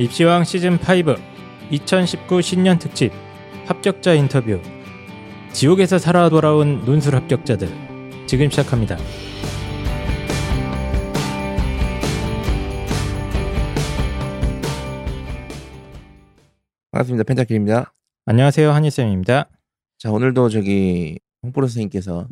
입시왕 시즌5 2019 신년 특집 합격자 인터뷰, 지옥에서 살아 돌아온 논술 합격자들 지금 시작합니다. 반갑습니다. 펜타킬입니다. 안녕하세요. 한희쌤입니다. 자, 오늘도 홍프로 선생님께서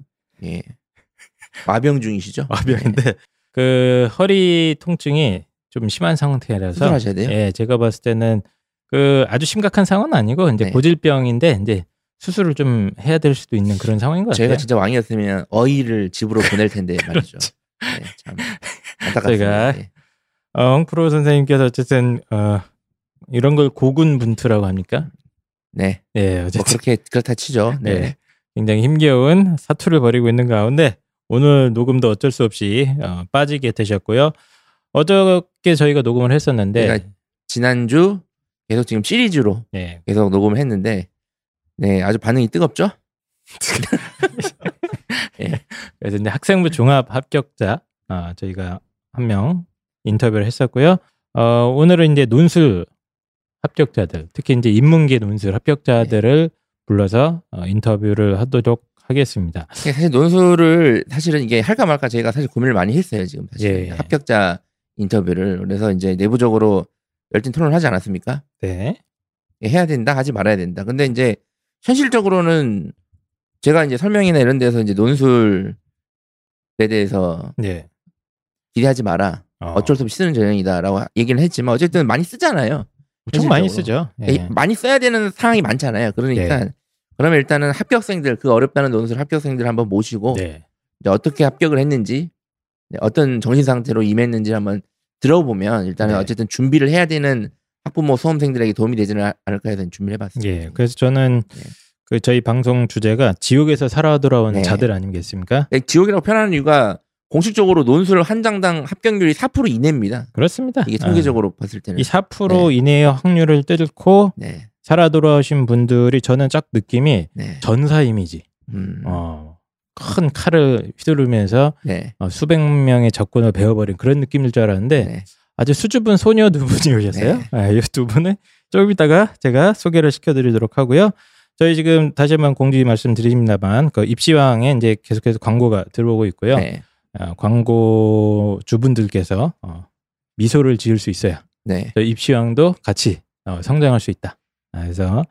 마병 중이시죠? 마병인데 그 허리 통증이 좀 심한 상태라서 수술하셔야 돼요? 예, 제가 봤을 때는 그 아주 심각한 상황은 아니고 이제 고질병인데 이제 수술을 좀 해야 될 수도 있는 그런 상황인 것 같아요. 제가 진짜 왕이었으면 어이를 집으로 보낼 텐데 말이죠. 네, 참 안타깝습니다. 제가 홍프로 선생님께서 어쨌든 이런 걸 고군분투라고 합니까? 네. 예, 어쨌든 뭐 그렇다 치죠. 네. 네. 굉장히 힘겨운 사투를 벌이고 있는 가운데 오늘 녹음도 어쩔 수 없이 빠지게 되셨고요. 어저께 저희가 녹음을 했었는데, 그러니까 지난주 계속 지금 시리즈로 계속 녹음을 했는데 아주 반응이 뜨겁죠? 그래서 이제 학생부 종합 합격자 저희가 한 명 인터뷰를 했었고요. 오늘은 이제 논술 합격자들, 특히 이제 인문계 논술 합격자들을 불러서 인터뷰를 하도록 하겠습니다. 사실 논술을 사실은 이게 할까 말까 저희가 사실 고민을 많이 했어요. 지금 사실 합격자 인터뷰를. 그래서 이제 내부적으로 열띤 토론을 하지 않았습니까? 네. 해야 된다, 하지 말아야 된다. 근데 이제 현실적으로는 제가 이제 설명이나 이런 데서 이제 논술에 대해서 기대하지 마라. 어쩔 수 없이 쓰는 전형이다라고 얘기를 했지만 어쨌든 많이 쓰잖아요. 엄청 많이 쓰죠. 예. 많이 써야 되는 상황이 많잖아요. 그러니까 그러면 일단은 합격생들, 그 어렵다는 논술 합격생들 한번 모시고 이제 어떻게 합격을 했는지, 어떤 정신 상태로 임했는지 한번 들어보면 일단은 어쨌든 준비를 해야 되는 학부모 수험생들에게 도움이 되지는 않을까 해서 준비를 해봤습니다. 예. 그래서 저는 그 저희 방송 주제가 지옥에서 살아 돌아온 자들 아니겠습니까? 지옥이라고 표현하는 이유가 공식적으로 논술 한 장당 합격률이 4% 이내입니다. 그렇습니다. 이게 통계적으로 봤을 때는 이 4% 이내의 확률을 뚫고 살아 돌아오신 분들이, 저는 쫙 느낌이 전사 이미지, 큰 칼을 휘두르면서 수백 명의 적군을 베어버린 그런 느낌일 줄 알았는데 아주 수줍은 소녀 두 분이 오셨어요. 이 두 분을 조금 있다가 제가 소개를 시켜드리도록 하고요. 저희 지금 다시 한번 공지 말씀드립니다만 그 입시왕에 이제 계속해서 광고가 들어오고 있고요. 광고 주분들께서 미소를 지을 수 있어야 저희 입시왕도 같이 성장할 수 있다. 그래서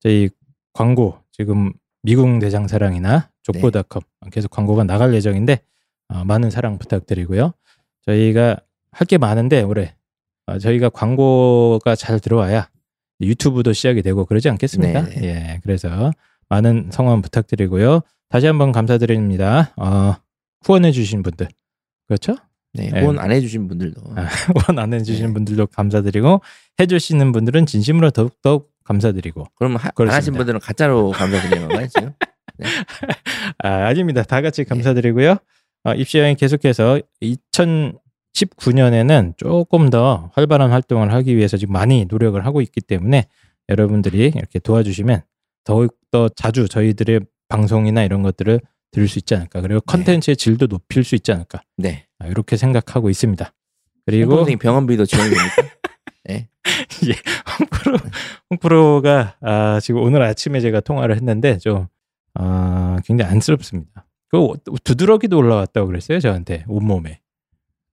저희 광고 지금 미궁 대장 사랑이나 족보닷컴 계속 광고가 나갈 예정인데 많은 사랑 부탁드리고요. 저희가 할 게 많은데 올해 저희가 광고가 잘 들어와야 유튜브도 시작이 되고 그러지 않겠습니까? 예, 그래서 많은 성원 부탁드리고요. 다시 한번 감사드립니다. 후원해 주신 분들, 그렇죠? 네, 후원 안 해주신 분들도 후원 안 해주신 분들도 감사드리고, 해주시는 분들은 진심으로 더욱 감사드리고. 그럼 안 하신 분들은 가짜로 감사드리는 건가요 지금? 네. 아닙니다. 다 같이 감사드리고요. 입시왕이 계속해서 2019년에는 조금 더 활발한 활동을 하기 위해서 지금 많이 노력을 하고 있기 때문에 여러분들이 이렇게 도와주시면 더욱더 자주 저희들의 방송이나 이런 것들을 들을 수 있지 않을까. 그리고 컨텐츠의 질도 높일 수 있지 않을까. 네. 이렇게 생각하고 있습니다. 그리고 선생님 병원비도 지원이 됩니까? 네. 예. 홍프로가 지금 오늘 아침에 제가 통화를 했는데 좀 굉장히 안쓰럽습니다. 그 두드러기도 올라왔다고 그랬어요 저한테, 온몸에.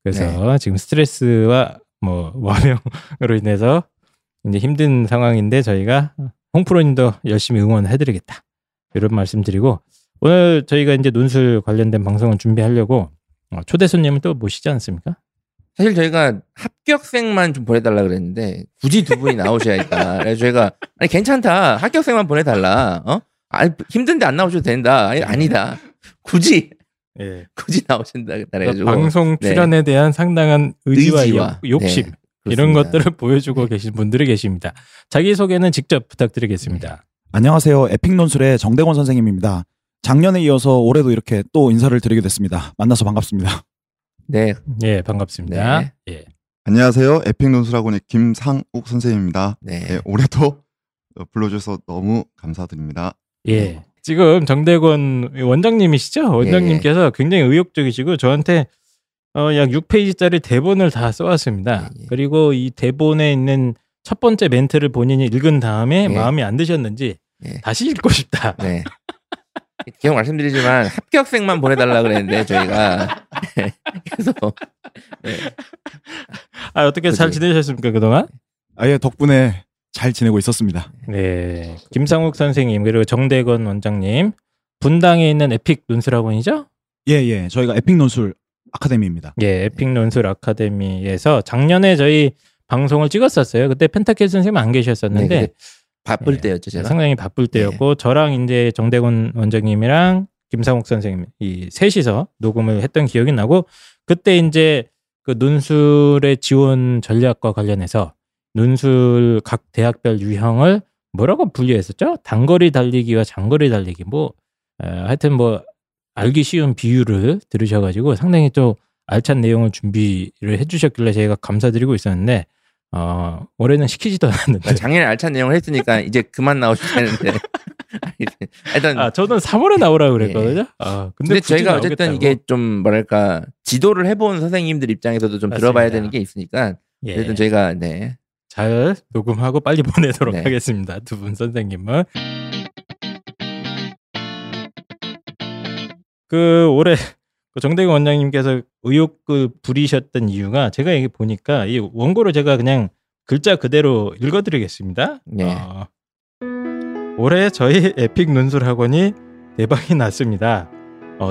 그래서 지금 스트레스와 뭐 와명으로 인해서 이제 힘든 상황인데 저희가 홍프로님도 열심히 응원해드리겠다, 이런 말씀드리고, 오늘 저희가 이제 논술 관련된 방송을 준비하려고 초대 손님을 또 모시지 않습니까? 사실 저희가 합격생만 좀 보내달라 그랬는데 굳이 두 분이 나오셔야겠다. 그래서 저희가 아니 괜찮다, 합격생만 보내달라. 아니 힘든데 안 나오셔도 된다. 아니다. 굳이 나오신다. 그래서 방송 출연에 대한 상당한 의지와 욕심, 이런 것들을 보여주고 계신 분들이 계십니다. 자기 소개는 직접 부탁드리겠습니다. 안녕하세요. 에픽논술의 정대건 선생님입니다. 작년에 이어서 올해도 이렇게 또 인사를 드리게 됐습니다. 만나서 반갑습니다. 네, 예, 반갑습니다. 예. 안녕하세요. 에픽논술학원의 김상욱 선생님입니다. 올해도 불러주셔서 너무 감사드립니다. 예, 지금 정대건 원장님이시죠? 원장님께서 굉장히 의욕적이시고 저한테 약 6페이지짜리 대본을 다 써왔습니다. 그리고 이 대본에 있는 첫 번째 멘트를 본인이 읽은 다음에 네. 마음에 안 드셨는지 네. 다시 읽고 싶다. 네. 계속 말씀드리지만 합격생만 보내달라 그랬는데 저희가 계속 네. 아, 어떻게 그치. 잘 지내셨습니까 그동안? 아예 덕분에 잘 지내고 있었습니다. 네, 김상욱 선생님 그리고 정대건 원장님 분당에 있는 에픽논술학원이죠? 예예, 예. 저희가 에픽논술 아카데미입니다. 예, 에픽논술 아카데미에서 작년에 저희 방송을 찍었었어요. 그때 펜타킬 선생님 안 계셨었는데 네, 바쁠 예, 때였죠. 제가 상당히 바쁠 때였고 예. 저랑 이제 정대건 원장님이랑 김상욱 선생님 이 셋이서 녹음을 했던 기억이 나고 그때 이제 그 논술의 지원 전략과 관련해서 논술 각 대학별 유형을 뭐라고 분류했었죠? 단거리 달리기와 장거리 달리기 뭐 하여튼 뭐 알기 쉬운 비유를 들으셔가지고 상당히 좀 알찬 내용을 준비를 해주셨길래 저희가 감사드리고 있었는데 올해는 시키지도 않았는데 작년에 알찬 내용을 했으니까 이제 그만 나오시는데 일단 저는 3월에 나오라고 그랬거든요. 예. 근데 저희가 어쨌든 나오겠다고. 이게 좀 뭐랄까 지도를 해본 선생님들 입장에서도 좀 맞습니다. 들어봐야 되는 게 있으니까 일단 예. 저희가 네. 잘 녹음하고 빨리 보내도록 네. 하겠습니다. 두 분 선생님은 그 올해 정대건 원장님께서 의욕을 부리셨던 이유가 제가 이게 보니까 이 원고를 제가 그냥 글자 그대로 읽어드리겠습니다. 네. 올해 저희 에픽 논술학원이 대박이 났습니다.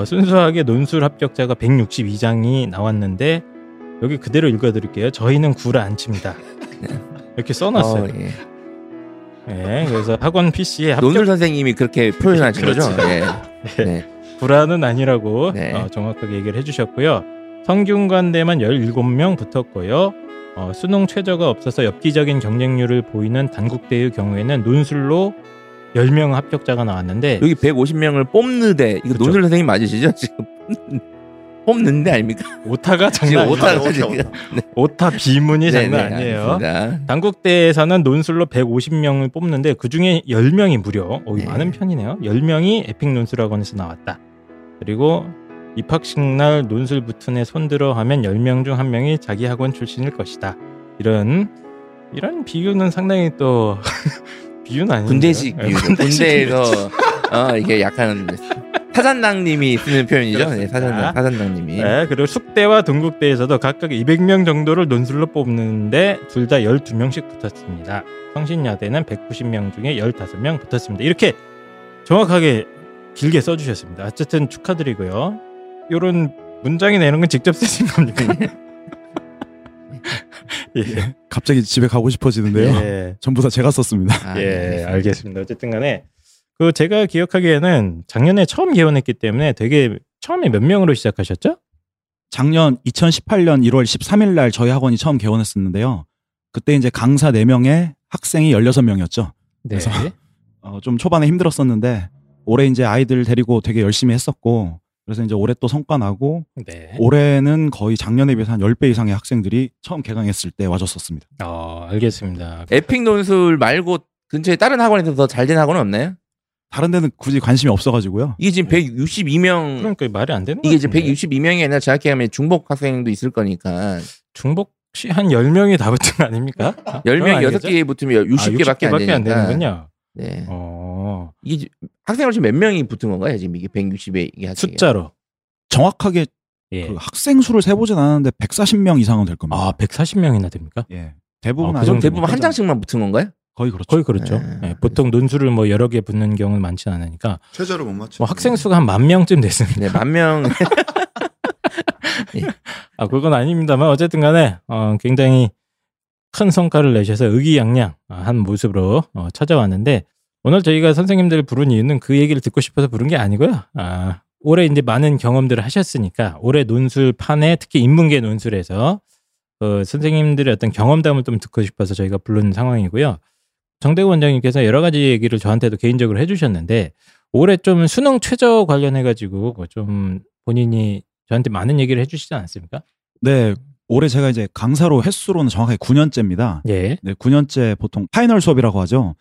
순수하게 논술 합격자가 162장이 나왔는데 여기 그대로 읽어드릴게요. 저희는 구라 안 칩니다. 이렇게 써놨어요. 예. 네, 그래서 학원 PC에 합격... 논술 선생님이 그렇게 표현하신 거죠? 네. 네. 네. 불안은 아니라고 네. 정확하게 얘기를 해주셨고요. 성균관대만 17명 붙었고요. 수능 최저가 없어서 엽기적인 경쟁률을 보이는 단국대의 경우에는 논술로 10명 합격자가 나왔는데 여기 150명을 뽑는데 이거 그렇죠. 논술 선생님 맞으시죠? 지금 뽑는데 아닙니까? 오타가 장난 아니에요. 오타 비문이 장난 아니에요. 단국대에서는 논술로 150명을 뽑는데 그중에 10명이 무려 네. 많은 편이네요. 10명이 에픽논술학원에서 나왔다. 그리고 입학식 날 논술 부튼에 손들어 하면 10명 중 1명이 자기 학원 출신일 것이다. 이런 비유는 상당히 또 비유는 아니에요. 군대식 비유. 군대에서 이게 약간 사전당님이 쓰는 표현이죠. 네, 사전당님이. 네, 그리고 숙대와 동국대에서도 각각 200명 정도를 논술로 뽑는데 둘 다 12명씩 붙었습니다. 성신여대는 190명 중에 15명 붙었습니다. 이렇게 정확하게 길게 써주셨습니다. 어쨌든 축하드리고요. 이런 문장이 내는 건 직접 쓰신 겁니까? 예. 갑자기 집에 가고 싶어지는데요. 예. 전부 다 제가 썼습니다. 아, 예, 알겠습니다. 어쨌든 간에 그 제가 기억하기에는 작년에 처음 개원했기 때문에 되게 처음에 몇 명으로 시작하셨죠? 작년 2018년 1월 13일 날 저희 학원이 처음 개원했었는데요. 그때 이제 강사 4명에 학생이 16명이었죠. 네. 그래서 좀 초반에 힘들었었는데 올해 이제 아이들 데리고 되게 열심히 했었고 그래서 이제 올해 또 성과 나고 네. 올해는 거의 작년에 비해서 한 10배 이상의 학생들이 처음 개강했을 때 와줬었습니다. 알겠습니다. 에픽 논술 말고 근처에 다른 학원에서 더 잘 된 학원은 없나요? 다른 데는 굳이 관심이 없어가지고요. 이게 지금 162명. 그러니까 말이 안 되는 거예요. 이게 지금 162명이 아니라 정확히 하면 중복 학생도 있을 거니까. 중복 시 한 10명이 다 붙은 거 아닙니까? 10명이 6개 붙으면 60개밖에 안 되는군요. 네. 이게 학생으로 지금 몇 명이 붙은 건가요? 지금 이게 160에 이게 숫자로. 정확하게 예. 그 학생 수를 세보진 않았는데 140명 이상은 될 겁니다. 140명이나 됩니까? 예. 대부분 대부분 한 장씩만 붙은 건가요? 거의 그렇죠. 네. 네. 보통 논술을 뭐 여러 개 붙는 경우는 많지 않으니까 최저로 못 맞죠. 뭐 학생 수가 한 10,000명쯤 됐습니다. 네, 10,000명. 네. 그건 아닙니다만 어쨌든간에 굉장히 큰 성과를 내셔서 의기양양한 모습으로 찾아왔는데 오늘 저희가 선생님들을 부른 이유는 그 얘기를 듣고 싶어서 부른 게 아니고요. 올해 이제 많은 경험들을 하셨으니까 올해 논술판에 특히 인문계 논술에서 선생님들의 어떤 경험담을 좀 듣고 싶어서 저희가 부른 상황이고요. 정대건 원장님께서 여러 가지 얘기를 저한테도 개인적으로 해주셨는데 올해 좀 수능 최저 관련해가지고 좀 본인이 저한테 많은 얘기를 해주시지 않았습니까? 네, 올해 제가 이제 강사로 횟수로는 정확하게 9년째입니다. 예. 네, 9년째 보통 파이널 수업이라고 하죠.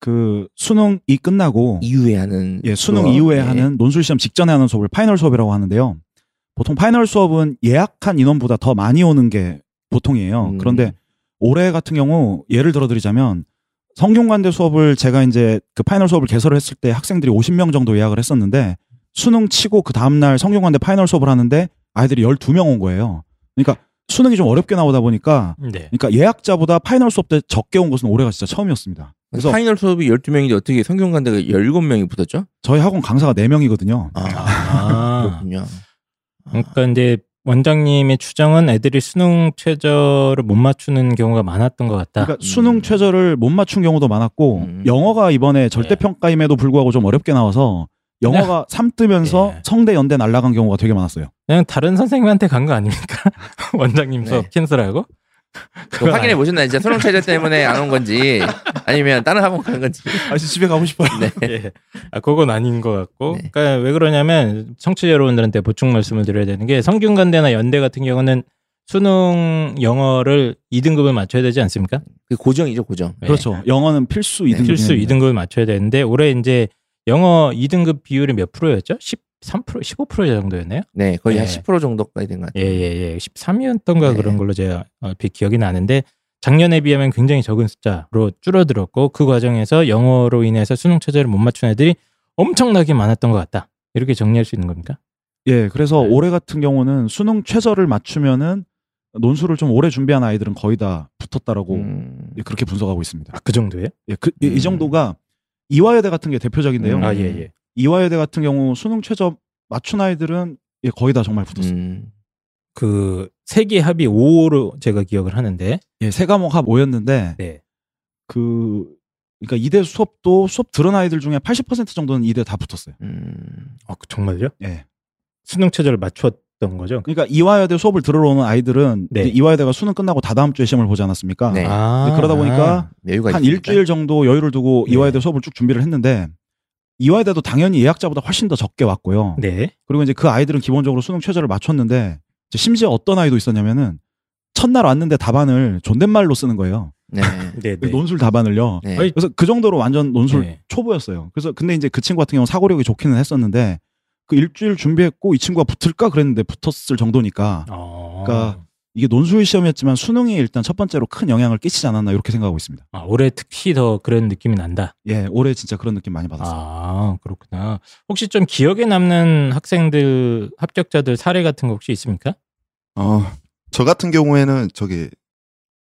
그 수능이 끝나고 이후에 하는 수능 이후에 예. 하는 논술 시험 직전에 하는 수업을 파이널 수업이라고 하는데요. 보통 파이널 수업은 예약한 인원보다 더 많이 오는 게 보통이에요. 그런데 올해 같은 경우 예를 들어드리자면 성균관대 수업을 제가 이제 그 파이널 수업을 개설을 했을 때 학생들이 50명 정도 예약을 했었는데 수능 치고 그 다음날 성균관대 파이널 수업을 하는데 아이들이 12명 온 거예요. 그러니까 수능이 좀 어렵게 나오다 보니까 네. 그러니까 예약자보다 파이널 수업 때 적게 온 것은 올해가 진짜 처음이었습니다. 그래서 파이널 수업이 12명인데 어떻게 성균관대가 17명이 붙었죠? 저희 학원 강사가 4명이거든요. 아, 그렇군요. 그러니까 이제 원장님의 추정은 애들이 수능 최저를 못 맞추는 경우가 많았던 것 같다. 그러니까 수능 최저를 못 맞춘 경우도 많았고 영어가 이번에 절대평가임에도 불구하고 좀 어렵게 나와서 영어가 3 뜨면서 예. 성대 연대 날아간 경우가 되게 많았어요. 그냥 다른 선생님한테 간 거 아닙니까? 원장님 수업 네. 캔슬하고? 확인해 보셨나요? 진짜 수능 최저 때문에 안 온 건지 아니면 다른 학원 간 건지. 아, 집에 가고 싶어요. 네. 예. 아, 그건 아닌 것 같고. 네. 그러니까 왜 그러냐면 청취자 여러분들한테 보충 말씀을 드려야 되는 게 성균관대나 연대 같은 경우는 수능 영어를 2등급을 맞춰야 되지 않습니까? 고정이죠, 고정. 네. 그렇죠. 영어는 필수 2등급. 네. 필수 2등급을 맞춰야 되는데 올해 이제 영어 2등급 비율이 몇 프로였죠? 13%, 15% 정도였나요? 네, 거의 한 10% 정도까지 된 것 같아요. 예. 13이었던가 네. 그런 걸로 제가 기억이 나는데 작년에 비하면 굉장히 적은 숫자로 줄어들었고 그 과정에서 영어로 인해서 수능 최저를 못 맞춘 애들이 엄청나게 많았던 것 같다. 이렇게 정리할 수 있는 겁니까? 예, 그래서 올해 같은 경우는 수능 최저를 맞추면은 논술을 좀 오래 준비한 아이들은 거의 다 붙었다라고 그렇게 분석하고 있습니다. 아, 그 정도예요? 예, 이 정도가 이화여대 같은 게 대표적인데요. 아, 예. 이화여대 같은 경우 수능 최저 맞춘 아이들은 예, 거의 다 정말 붙었어요. 그 세 개 합이 5로 제가 기억을 하는데, 예, 세 과목 합 5였는데, 네. 그러니까 이대 수업도 수업 들은 아이들 중에 80% 정도는 이대 다 붙었어요. 아, 그 정말요? 예, 수능 최저를 맞췄던 거죠. 그러니까 이화여대 수업을 들으러 오는 아이들은 네. 이화여대가 수능 끝나고 다 다음 주에 시험을 보지 않았습니까? 네. 아, 그러다 보니까 한 일주일 정도 여유를 두고 네. 이화여대 수업을 쭉 준비를 했는데. 이화여대도 당연히 예약자보다 훨씬 더 적게 왔고요. 네. 그리고 이제 그 아이들은 기본적으로 수능 최저를 맞췄는데 심지어 어떤 아이도 있었냐면은 첫날 왔는데 답안을 존댓말로 쓰는 거예요. 네. 네. 논술 답안을요. 네. 그래서 그 정도로 완전 논술 네. 초보였어요. 그래서 근데 이제 그 친구 같은 경우 사고력이 좋기는 했었는데 그 일주일 준비했고 이 친구가 붙을까 그랬는데 붙었을 정도니까. 그러니까 이게 논술 시험이었지만 수능이 일단 첫 번째로 큰 영향을 끼치지 않았나 이렇게 생각하고 있습니다. 아, 올해 특히 더 그런 느낌이 난다. 예, 올해 진짜 그런 느낌 많이 받았어요. 아, 그렇구나. 혹시 좀 기억에 남는 학생들 합격자들 사례 같은 거 혹시 있습니까? 저 같은 경우에는 저기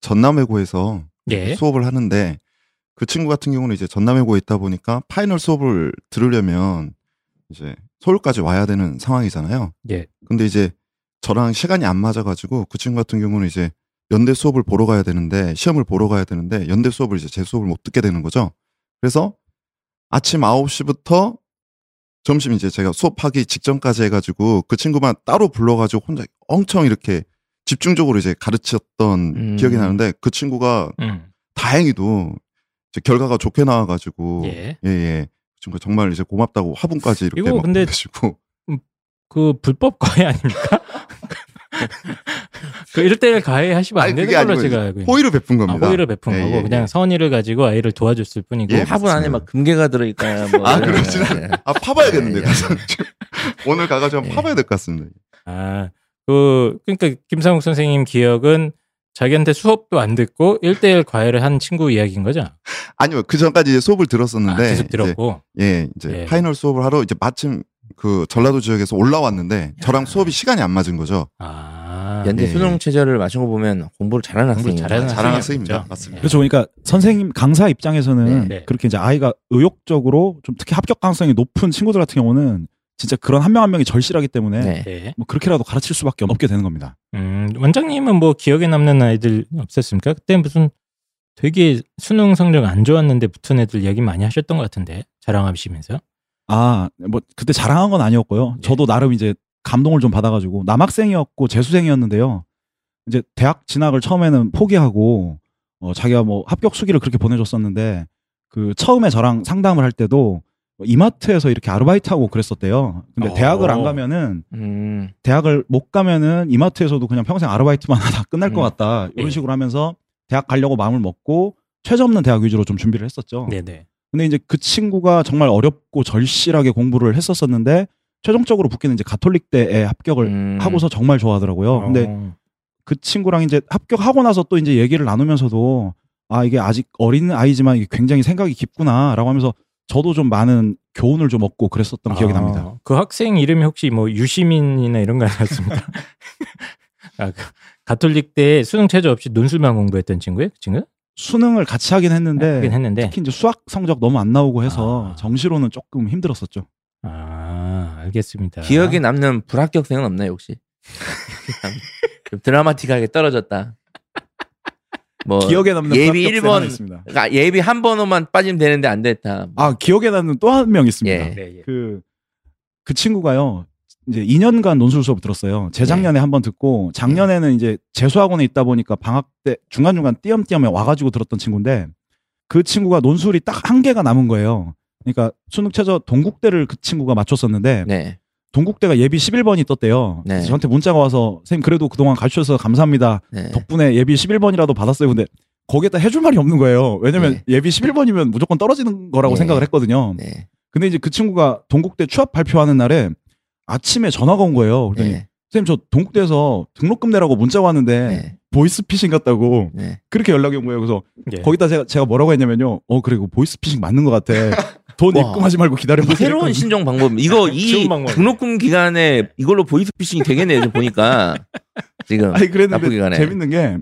전남외고에서 예. 수업을 하는데 그 친구 같은 경우는 이제 전남외고에 있다 보니까 파이널 수업을 들으려면 이제 서울까지 와야 되는 상황이잖아요. 예. 근데 이제 저랑 시간이 안 맞아가지고 그 친구 같은 경우는 이제 연대 수업을 보러 가야 되는데 시험을 보러 가야 되는데 연대 수업을 이제 제 수업을 못 듣게 되는 거죠. 그래서 아침 9시부터 점심 이제 제가 수업하기 직전까지 해가지고 그 친구만 따로 불러가지고 혼자 엄청 이렇게 집중적으로 이제 가르쳤던 기억이 나는데 그 친구가 다행히도 이제 결과가 좋게 나와가지고 예. 그 친구가 정말 이제 고맙다고 화분까지 이렇게 막 보내시고. 그 불법 과외 아닙니까? 그 1대1 과외 하시면 안 되는 걸로 제가 알고 있어요. 호의로 베푼 겁니다. 호의로 베푼 거고 그냥 선의를 가지고 아이를 도와줬을 뿐이고 화분 안에 막 금괴가 들어있거나 뭐 아, 그렇지 않아요. 아, 파봐야겠는데. 오늘 가가지고 파봐야 될 것 같습니다. 아, 그러니까 김상욱 선생님 기억은 자기한테 수업도 안 듣고 1대1 과외를 한 친구 이야기인 거죠? 아니요. 그 전까지 이제 수업을 들었었는데 계속 들었고 이제 파이널 수업을 하러 이제 마침 그 전라도 지역에서 올라왔는데 저랑 수업이 시간이 안 맞은 거죠. 아, 연대 수능 최저를 맞춘 거 보면 공부를 잘하는 학생입니다. 맞습니다. 그렇죠. 그러니까 선생님 강사 입장에서는 그렇게 이제 아이가 의욕적으로 좀 특히 합격 가능성이 높은 친구들 같은 경우는 진짜 그런 한 명 한 명이 절실하기 때문에 뭐 그렇게라도 가르칠 수밖에 없게 되는 겁니다. 원장님은 뭐 기억에 남는 아이들 없었습니까? 그때 무슨 되게 수능 성적 안 좋았는데 붙은 애들 얘기 많이 하셨던 것 같은데 자랑하시면서. 아, 뭐 그때 자랑한 건 아니었고요. 저도 나름 이제 감동을 좀 받아가지고 남학생이었고 재수생이었는데요. 이제 대학 진학을 처음에는 포기하고 자기가 뭐 합격 수기를 그렇게 보내줬었는데 그 처음에 저랑 상담을 할 때도 이마트에서 이렇게 아르바이트하고 그랬었대요. 근데 대학을 안 가면은 대학을 못 가면은 이마트에서도 그냥 평생 아르바이트만 하다 끝날 것 같다 이런 식으로 하면서 대학 가려고 마음을 먹고 최저 없는 대학 위주로 좀 준비를 했었죠. 네네. 근데 이제 그 친구가 정말 어렵고 절실하게 공부를 했었었는데 최종적으로 붙기는 이제 가톨릭대에 합격을 하고서 정말 좋아하더라고요. 근데 그 친구랑 이제 합격하고 나서 또 이제 얘기를 나누면서도 아, 이게 아직 어린 아이지만 이게 굉장히 생각이 깊구나라고 하면서 저도 좀 많은 교훈을 좀 얻고 그랬었던 기억이 납니다. 그 학생 이름이 혹시 뭐 유시민이나 이런 거 아니었습니까? 아, 가톨릭대 수능 최저 없이 논술만 공부했던 친구예요? 그 친구? 수능을 같이 하긴 했는데 특히 이제 수학 성적 너무 안 나오고 해서 정시로는 조금 힘들었었죠. 아, 알겠습니다. 기억에 남는 불합격생은 없나요 혹시? 드라마틱하게 떨어졌다. 뭐 기억에 남는 예비 1번 있습니다. 그러니까 예비 한 번호만 빠지면 되는데 안 됐다. 뭐. 아, 기억에 남는 또 한 명 있습니다. 예. 그 친구가요. 이제 2년간 논술 수업 들었어요. 재작년에 한 번 듣고 작년에는 이제 재수학원에 있다 보니까 방학 때 중간중간 띄엄띄엄 와가지고 들었던 친구인데 그 친구가 논술이 딱 한 개가 남은 거예요. 그러니까 수능 최저 동국대를 그 친구가 맞췄었는데 동국대가 예비 11번이 떴대요. 저한테 문자가 와서 선생님 그래도 그동안 가르쳐줘서 감사합니다. 덕분에 예비 11번이라도 받았어요. 근데 거기에다 해줄 말이 없는 거예요. 왜냐면 예비 11번이면 무조건 떨어지는 거라고 생각을 했거든요. 근데 이제 그 친구가 동국대 취업 발표하는 날에 아침에 전화가 온 거예요. 그러더니 선생님 저 동국대에서 등록금 내라고 문자 왔는데 보이스피싱 같다고 그렇게 연락이 온 거예요. 그래서 거기다 제가 뭐라고 했냐면요. 그리고 보이스피싱 맞는 것 같아. 돈 입금하지 말고 기다려봐. 새로운 신청 방법. 이거 이 등록금 기간에 이걸로 보이스피싱이 되겠네요. 지금 보니까 지금. 아니 그랬는데 재밌는 게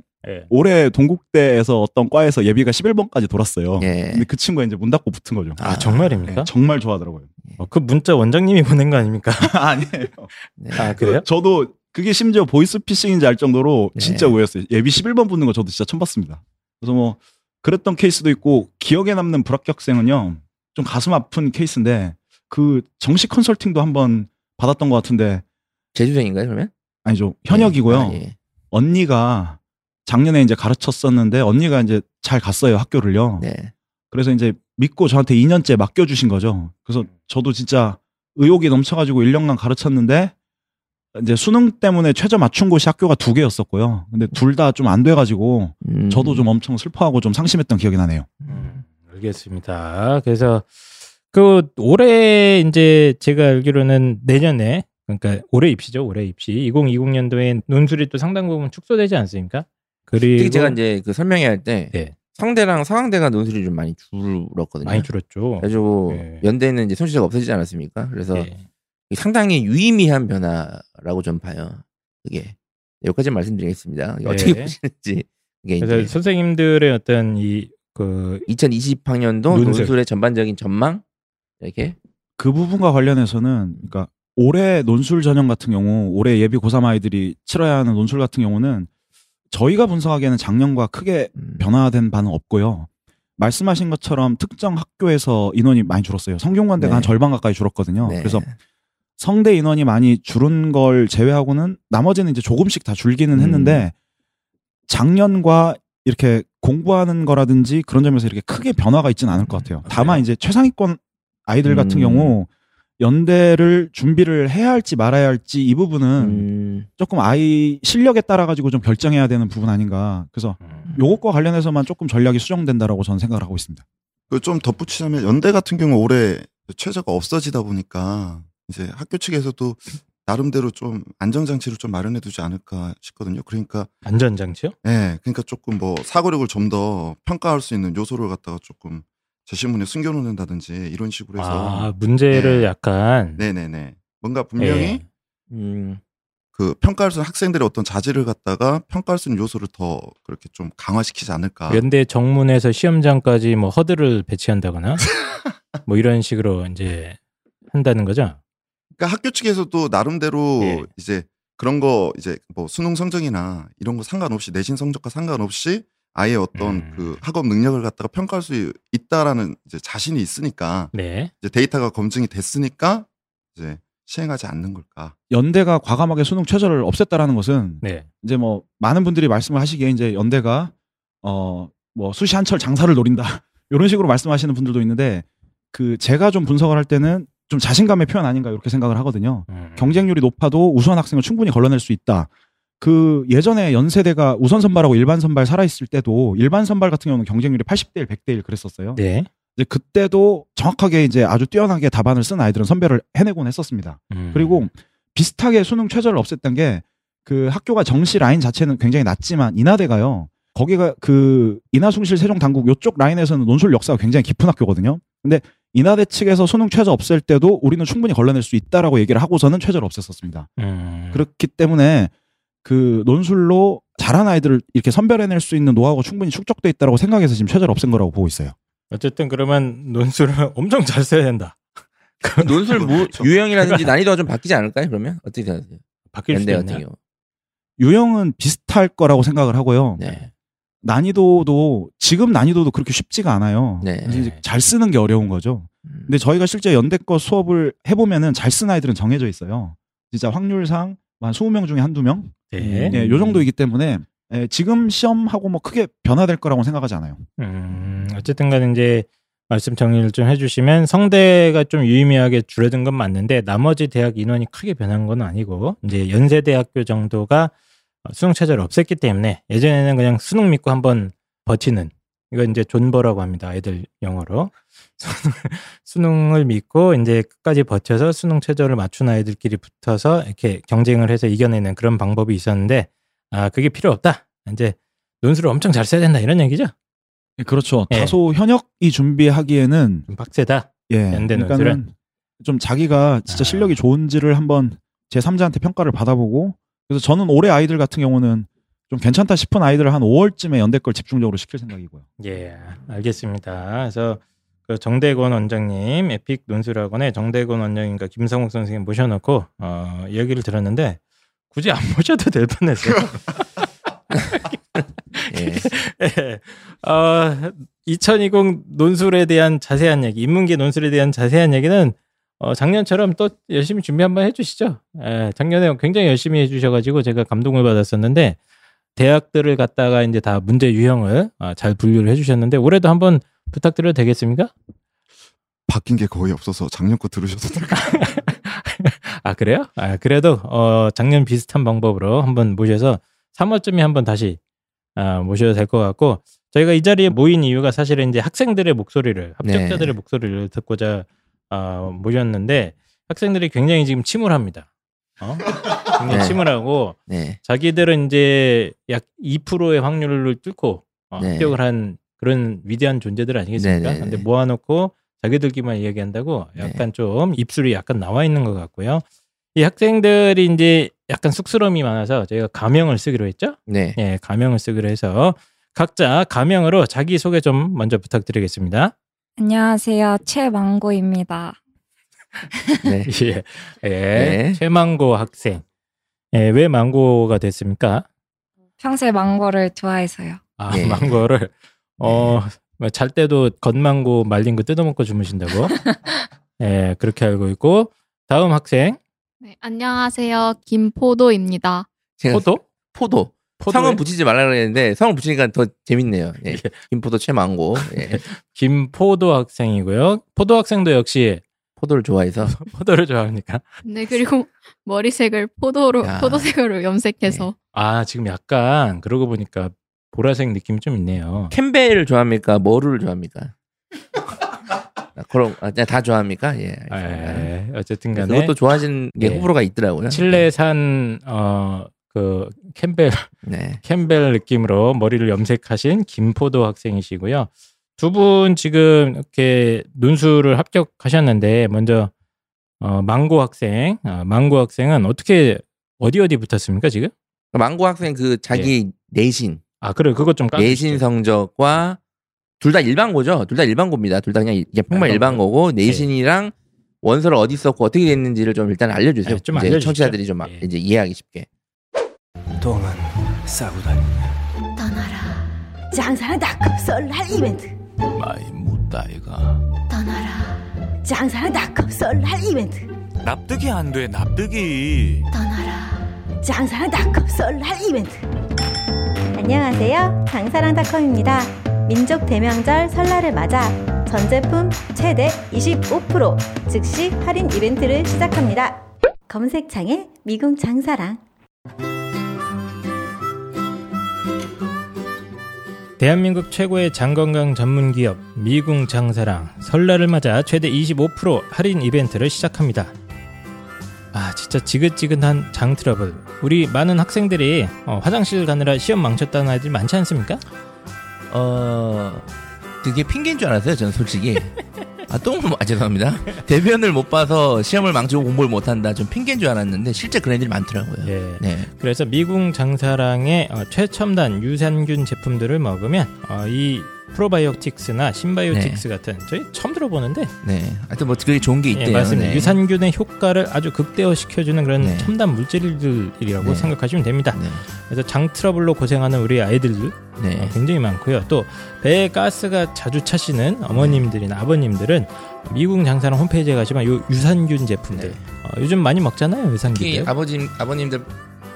올해 동국대에서 어떤 과에서 예비가 11번까지 돌았어요. 근데 그 친구가 이제 문 닫고 붙은 거죠. 아, 정말입니까? 정말 좋아하더라고요. 그 문자 원장님이 보낸 거 아닙니까? 아니에요. 아, 그래요? 저도 그게 심지어 보이스피싱인지 알 정도로 진짜 오해였어요. 예비 11번 붙는 거 저도 진짜 처음 봤습니다. 그래서 뭐 그랬던 케이스도 있고 기억에 남는 불합격생은요. 좀 가슴 아픈 케이스인데 그 정시 컨설팅도 한번 받았던 것 같은데 재수생인가요 그러면? 아니죠. 현역이고요. 아, 예. 언니가 작년에 이제 가르쳤었는데 언니가 이제 잘 갔어요 학교를요. 그래서 이제 믿고 저한테 2년째 맡겨주신 거죠. 그래서 저도 진짜 의욕이 넘쳐가지고 1년간 가르쳤는데 이제 수능 때문에 최저 맞춘 곳이 학교가 2개였었고요. 근데 둘 다 좀 안 돼가지고 저도 좀 엄청 슬퍼하고 좀 상심했던 기억이 나네요. 알겠습니다. 그래서 그 올해 이제 제가 알기로는 내년에 그러니까 올해 입시죠. 올해 입시 2020년도에 논술이 또 상당 부분 축소되지 않습니까? 그리고 특히 제가 이제 그 설명회할 때 성대랑 서강대가 논술이 좀 많이 줄었거든요. 많이 줄었죠. 그래서 연대는 이제 손실자가 없어지지 않았습니까? 그래서 상당히 유의미한 변화라고 좀 봐요. 그게 여기까지 말씀드리겠습니다. 어떻게 보시는지. 이게 그래서 이제 선생님들의 어떤 이 그 2020학년도 논술의 전반적인 전망 이렇게 그 부분과 관련해서는 그러니까 올해 논술 전형 같은 경우 올해 예비 고3 아이들이 치러야 하는 논술 같은 경우는 저희가 분석하기에는 작년과 크게 변화된 바는 없고요. 말씀하신 것처럼 특정 학교에서 인원이 많이 줄었어요. 성균관대가 한 절반 가까이 줄었거든요. 그래서 성대 인원이 많이 줄은 걸 제외하고는 나머지는 이제 조금씩 다 줄기는 했는데 작년과 이렇게 공부하는 거라든지 그런 점에서 이렇게 크게 변화가 있지는 않을 것 같아요. 다만 이제 최상위권 아이들 같은 경우 연대를 준비를 해야 할지 말아야 할지 이 부분은 조금 아이 실력에 따라 가지고 좀 결정해야 되는 부분 아닌가. 그래서 요것과 관련해서만 조금 전략이 수정된다라고 저는 생각을 하고 있습니다. 그 좀 덧붙이자면 연대 같은 경우 올해 최저가 없어지다 보니까 이제 학교 측에서도 나름대로 좀 안전장치를 좀 마련해 두지 않을까 싶거든요. 그러니까 안전장치요? 네, 그러니까 조금 뭐 사고력을 좀 더 평가할 수 있는 요소를 갖다가 조금 제시문에 숨겨놓는다든지 이런 식으로 해서 문제를 약간 뭔가 분명히 그 평가할 수 있는 학생들의 어떤 자질을 갖다가 평가할 수 있는 요소를 더 그렇게 좀 강화시키지 않을까. 연대 정문에서 시험장까지 뭐 허들을 배치한다거나 뭐 이런 식으로 이제 한다는 거죠. 그러니까 학교 측에서도 나름대로 이제 그런 거 이제 뭐 수능 성적이나 이런 거 상관없이 내신 성적과 상관없이 아예 어떤 그 학업 능력을 갖다가 평가할 수 있다라는 이제 자신이 있으니까 이제 데이터가 검증이 됐으니까 이제 시행하지 않는 걸까. 연대가 과감하게 수능 최저를 없앴다라는 것은 이제 뭐 많은 분들이 말씀을 하시기에 이제 연대가 뭐 수시 한철 장사를 노린다 이런 식으로 말씀하시는 분들도 있는데 그 제가 좀 분석을 할 때는 좀 자신감의 표현 아닌가 이렇게 생각을 하거든요. 경쟁률이 높아도 우수한 학생을 충분히 걸러낼 수 있다. 그 예전에 연세대가 우선 선발하고 일반 선발 살아있을 때도 일반 선발 같은 경우는 경쟁률이 80대 1, 100대 1 그랬었어요. 이제 그때도 정확하게 이제 아주 뛰어나게 답안을 쓴 아이들은 선별을 해내곤 했었습니다. 그리고 비슷하게 수능 최저를 없앴던 게 그 학교가 정시 라인 자체는 굉장히 낮지만 인하대가요. 거기가 그 인하숭실 세종단국 이쪽 라인에서는 논술 역사가 굉장히 깊은 학교거든요. 근데 인하대 측에서 수능 최저 없앨 때도 우리는 충분히 걸러낼 수 있다라고 얘기를 하고서는 최저를 없앴었습니다. 그렇기 때문에 그 논술로 잘한 아이들을 이렇게 선별해낼 수 있는 노하우가 충분히 축적돼 있다라고 생각해서 지금 최저를 없앤 거라고 보고 있어요. 어쨌든 그러면 논술을 엄청 잘 써야 된다. 논술 뭐 유형이라든지 난이도가 좀 바뀌지 않을까요? 그러면 어떻게 생각하세요? 바뀔 수도 있나요? 유형은 비슷할 거라고 생각을 하고요. 네. 난이도도 지금 난이도도 그렇게 쉽지가 않아요. 네. 잘 쓰는 게 어려운 거죠. 근데 저희가 실제 연대껏 수업을 해보면은 잘 쓴 아이들은 정해져 있어요. 진짜 확률상 한 20명 중에 한두 명? 네. 네, 요 정도이기 때문에 지금 시험하고 뭐 크게 변화될 거라고 생각하지 않아요. 어쨌든 간에 이제 말씀 정리를 좀 해주시면 성대가 좀 유의미하게 줄어든 건 맞는데 나머지 대학 인원이 크게 변한 건 아니고 이제 연세대학교 정도가 수능 최저를 없앴기 때문에 예전에는 그냥 수능 믿고 한번 버티는 이건 이제 존버라고 합니다. 애들 영어로. 수능을 믿고 이제 끝까지 버텨서 수능 최저를 맞춘 아이들끼리 붙어서 이렇게 경쟁을 해서 이겨내는 그런 방법이 있었는데 아 그게 필요 없다. 이제 논술을 엄청 잘 써야 된다 이런 얘기죠. 예, 그렇죠. 예. 다소 현역이 준비하기에는 좀 빡세다. 예, 연대 논술은 좀 자기가 진짜 실력이 좋은지를 한번 제 3자한테 평가를 받아보고 그래서 저는 올해 아이들 같은 경우는 좀 괜찮다 싶은 아이들을 한 5월쯤에 연대 걸 집중적으로 시킬 생각이고요. 예, 알겠습니다. 그래서 그 정대건 원장님, 에픽 논술학원의 정대건 원장님과 김상욱 선생님 모셔놓고 이야기를 들었는데 굳이 안 모셔도 될 뻔했어요. 예. 2020 논술에 대한 자세한 얘기, 인문계 논술에 대한 자세한 얘기는 작년처럼 또 열심히 준비 한번 해주시죠. 예, 작년에 굉장히 열심히 해주셔가지고 제가 감동을 받았었는데 대학들을 갖다가 이제 다 문제 유형을 잘 분류를 해주셨는데 올해도 한번 부탁드려도 되겠습니까? 바뀐 게 거의 없어서 작년 거 들으셔도 될까요? 아 그래요? 아 그래도 작년 비슷한 방법으로 한번 모셔서 3월쯤에 한번 다시 모셔도 될 것 같고 저희가 이 자리에 모인 이유가 사실은 이제 학생들의 목소리를 합격자들의 목소리를 듣고자 모였는데 학생들이 굉장히 지금 침울합니다. 굉장히 침울하고 자기들은 이제 약 2%의 확률을 뚫고 합격을 한 그런 위대한 존재들 아니겠습니까? 근데 모아놓고 자기들끼리만 이야기한다고 약간 좀 입술이 약간 나와 있는 것 같고요. 이 학생들이 이제 약간 쑥스러움이 많아서 저희가 가명을 쓰기로 했죠? 네. 예, 가명을 쓰기로 해서 각자 가명으로 자기소개 좀 먼저 부탁드리겠습니다. 안녕하세요. 최망고입니다. 네. 예. 예. 네. 최망고 학생. 예, 왜 망고가 됐습니까? 평소에 망고를 좋아해서요. 아, 네. 망고를. 잘 때도 건망고 말린 거 뜯어먹고 주무신다고. 예, 그렇게 알고 있고. 다음 학생. 네, 안녕하세요. 김포도입니다. 포도? 성은 붙이지 말라고 했는데 성은 붙이니까 더 재밌네요. 예. 예. 김포도 최망고. 예. 김포도 학생이고요. 포도 학생도 역시 포도를 좋아해서. 포도를 좋아합니까? 네, 그리고 머리색을 포도색으로 염색해서. 네. 아, 지금 약간 그러고 보니까 보라색 느낌이 좀 있네요. 캠벨을 좋아합니까? 머루를 좋아합니까? 그럼 다 좋아합니까? 예. 예. 어쨌든 간에 그것도 좋아하시는 게 호불호가 있더라고요. 칠레산 그 캠벨 느낌으로 머리를 염색하신 김포도 학생이시고요. 두 분 지금 이렇게 논술을 합격하셨는데 먼저 망고 학생, 망고 학생은 어디 붙었습니까 지금? 망고 학생 그 자기 내신. 아 그래 그것 좀 까주시죠. 내신 성적과 둘 다 일반고죠. 둘 다 일반고입니다. 둘 다 그냥 정말 일반고고 내신이랑 원서를 어디 썼고 어떻게 됐는지를 좀 일단 알려주세요. 네, 좀 이제 청취자들이 좀 이제 이해하기 쉽게. 동안 싸고 다닌다. 떠나라. 장사는 닷컴 설날 이벤트. 마이 무다이가. 떠나라. 장사는 닷컴 설날 이벤트. 납득이 안 돼 납득이. 떠나라. 장사는 닷컴 설날 이벤트. 안녕하세요. 장사랑닷컴입니다. 민족 대명절 설날을 맞아 전 제품 최대 25% 즉시 할인 이벤트를 시작합니다. 검색창에 미궁 장사랑. 대한민국 최고의 장건강 전문기업 미궁 장사랑 설날을 맞아 최대 25% 할인 이벤트를 시작합니다. 아 진짜 지긋지긋한 장 트러블. 우리 많은 학생들이 화장실 가느라 시험 망쳤다는 아이들 많지 않습니까? 그게 핑계인 줄 알았어요. 저는 솔직히 죄송합니다. 대변을 못 봐서 시험을 망치고 공부를 못한다. 좀 핑계인 줄 알았는데 실제 그런 일이 많더라고요. 예. 네. 그래서 미궁 장사랑의 최첨단 유산균 제품들을 먹으면 이 프로바이오틱스나 신바이오틱스 네. 같은 저희 처음 들어보는데. 네. 하여튼 뭐 그게 좋은 게 있대요. 네, 맞습니다. 네. 유산균의 효과를 아주 극대화시켜주는 그런 네. 첨단 물질들이라고 네. 생각하시면 됩니다. 네. 그래서 장 트러블로 고생하는 우리 아이들도 네. 굉장히 많고요. 또 배에 가스가 자주 차시는 어머님들이나 네. 아버님들은 미궁 장사랑 홈페이지에 가시면 요 유산균 제품들 네. 요즘 많이 먹잖아요. 유산균. 아버님들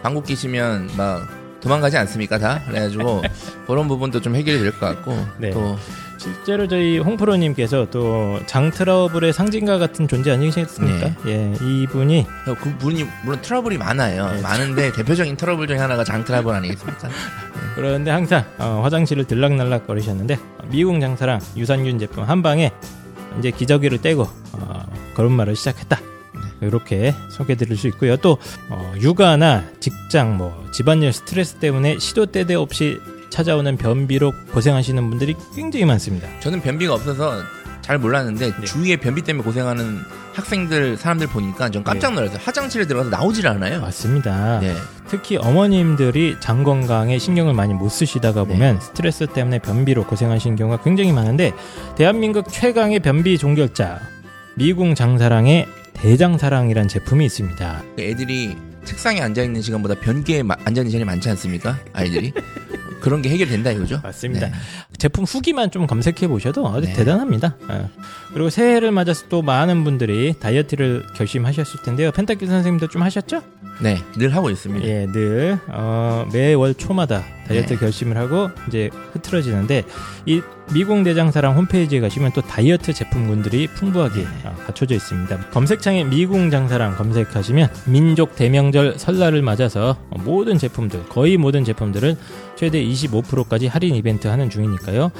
방귀 끼시면 막. 도망가지 않습니까 다? 그래가지고 그런 부분도 좀 해결이 될 것 같고 네. 또 실제로 저희 홍프로님께서 또 장 트러블의 상징가 같은 존재 아니겠습니까? 네. 예, 이분이 그분이 물론 트러블이 많아요. 네. 많은데 대표적인 트러블 중에 하나가 장 트러블 아니겠습니까? 네. 그런데 항상 화장실을 들락날락 거리셨는데 미궁 장사랑 유산균 제품 한 방에 이제 기저귀를 떼고 걸음마를 시작했다. 이렇게 소개드릴 수 있고요. 또 육아나 직장, 뭐 집안일 스트레스 때문에 시도 때대 없이 찾아오는 변비로 고생하시는 분들이 굉장히 많습니다. 저는 변비가 없어서 잘 몰랐는데 네. 주위에 변비 때문에 고생하는 학생들, 사람들 보니까 전 깜짝 놀랐어요. 네. 화장실에 들어가서 나오질 않아요. 맞습니다. 네. 특히 어머님들이 장 건강에 신경을 많이 못 쓰시다가 보면 네. 스트레스 때문에 변비로 고생하시는 경우가 굉장히 많은데 대한민국 최강의 변비 종결자 미궁 장사랑의 대장사랑이란 제품이 있습니다. 애들이 책상에 앉아있는 시간보다 변기에 앉아있는 시간이 많지 않습니까? 아이들이 그런 게 해결된다 이거죠? 맞습니다. 네. 제품 후기만 좀 검색해보셔도 아주 네. 대단합니다. 그리고 새해를 맞아서 또 많은 분들이 다이어트를 결심하셨을 텐데요. 펜타킬 선생님도 좀 하셨죠? 네. 늘 하고 있습니다. 예, 늘 매월 초마다 다이어트 네. 결심을 하고 이제 흐트러지는데 이 미궁 대장사랑 홈페이지에 가시면 또 다이어트 제품군들이 풍부하게 갖춰져 있습니다. 검색창에 미궁 장사랑 검색하시면 민족 대명절 설날을 맞아서 모든 제품들, 거의 모든 제품들은 최대 25%까지 할인 이벤트 하는 중이니까요.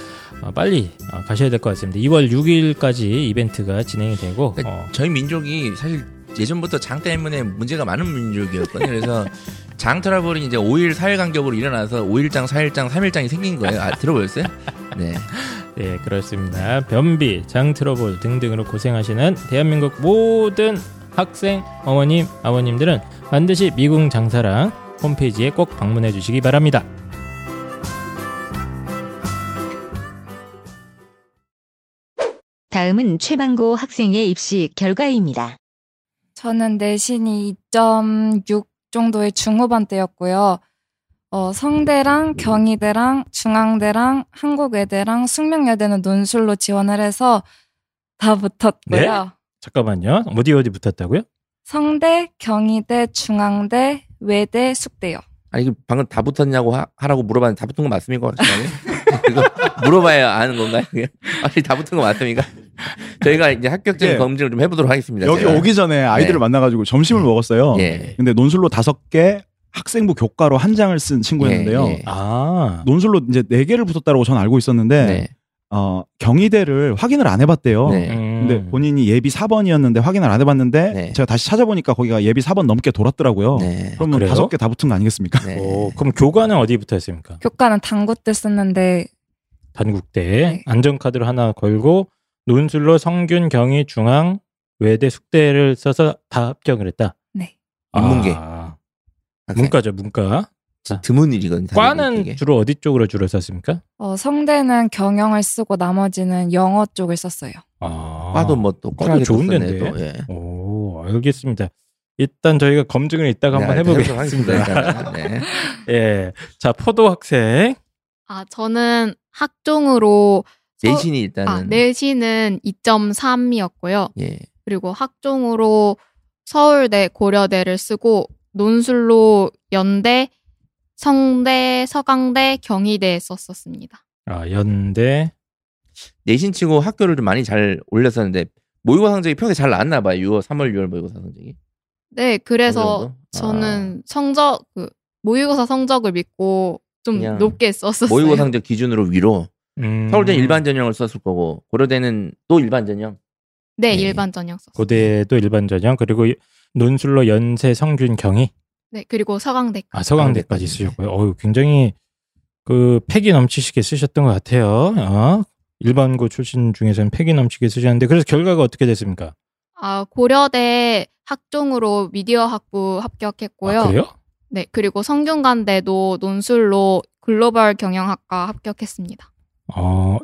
빨리 가셔야 될 것 같습니다. 2월 6일까지 이벤트가 진행이 되고 저희 민족이 사실 예전부터 장 때문에 문제가 많은 민족이었거든요. 그래서 장 트러블이 이제 5일 4일 간격으로 일어나서 5일장 4일장 3일장이 생긴 거예요. 들어보셨어요? 네. 네, 그렇습니다. 변비, 장 트러블 등등으로 고생하시는 대한민국 모든 학생, 어머님, 아버님들은 반드시 미궁 장사랑 홈페이지에 꼭 방문해 주시기 바랍니다. 다음은 최방고 학생의 입시 결과입니다. 저는 내신이 2.6 정도의 중후반대였고요. 성대랑 경희대랑 중앙대랑 한국외대랑 숙명여대는 논술로 지원을 해서 다 붙었고요. 네? 잠깐만요. 어디 붙었다고요? 성대, 경희대, 중앙대, 외대, 숙대요. 아니 방금 다 붙었냐고 하라고 물어봤는데 다 붙은 거 맞습니까? 이거 물어봐야 아는 건가요? 아니 다 붙은 거 맞습니까? 저희가 이제 합격증 예. 검증을 좀 해보도록 하겠습니다. 여기 제가. 오기 전에 아이들을 네. 만나가지고 점심을 먹었어요. 예. 근데 논술로 5개, 학생부 교과로 1장을 쓴 친구였는데요. 예. 예. 아 논술로 이제 4개를 붙었다라고 전 알고 있었는데 네. 경희대를 확인을 안 해봤대요. 네. 근데 본인이 예비 4번이었는데 확인을 안 해봤는데 네. 제가 다시 찾아보니까 거기가 예비 4번 넘게 돌았더라고요. 네. 그러면 5개 다 붙은 거 아니겠습니까? 네. 오, 그럼 교과는 어디부터 했습니까? 교과는 단국대 썼는데 단국대 네. 안전카드를 하나 걸고 논술로 성균, 경희, 중앙, 외대, 숙대를 써서 다 합격을 했다. 네. 인문계. 문과죠, 문과. 드문 일이거든요. 과는 되게. 주로 어디 쪽으로 주로 썼습니까? 성대는 경영을 쓰고 나머지는 영어 쪽을 썼어요. 아, 과도 뭐 또 좋은 데인데. 예. 오, 알겠습니다. 일단 저희가 검증을 이따가 한번 해보겠습니다. 네. 예, 자 포도 학생. 아 저는 학종으로 내신이 일단은 내신은 2.3이었고요. 예. 그리고 학종으로 서울대, 고려대를 쓰고 논술로 연대. 성대, 서강대, 경희대에 썼었습니다. 아, 연대. 내신치고 학교를 좀 많이 잘 올렸었는데 모의고사 성적이 평소에 잘 나왔나 봐요. 3월, 6월 모의고사 성적이. 네, 그래서 저는 모의고사 성적을 믿고 좀 높게 썼었어요. 모의고사 성적 기준으로 위로. 서울대는 일반 전형을 썼을 거고 고려대는 또 일반 전형. 네, 일반 전형 썼어요. 고대도 일반 전형 그리고 논술로 연세, 성균, 경희. 네, 그리고 서강대. 아, 서강대까지 쓰셨고요. 네. 어우, 굉장히 그 패기 넘치시게 쓰셨던 것 같아요. 일반고 출신 중에서는 패기 넘치게 쓰셨는데, 그래서 결과가 어떻게 됐습니까? 아, 고려대 학종으로 미디어 학부 합격했고요. 아, 그래요? 네, 그리고 성균관대도 논술로 글로벌 경영학과 합격했습니다.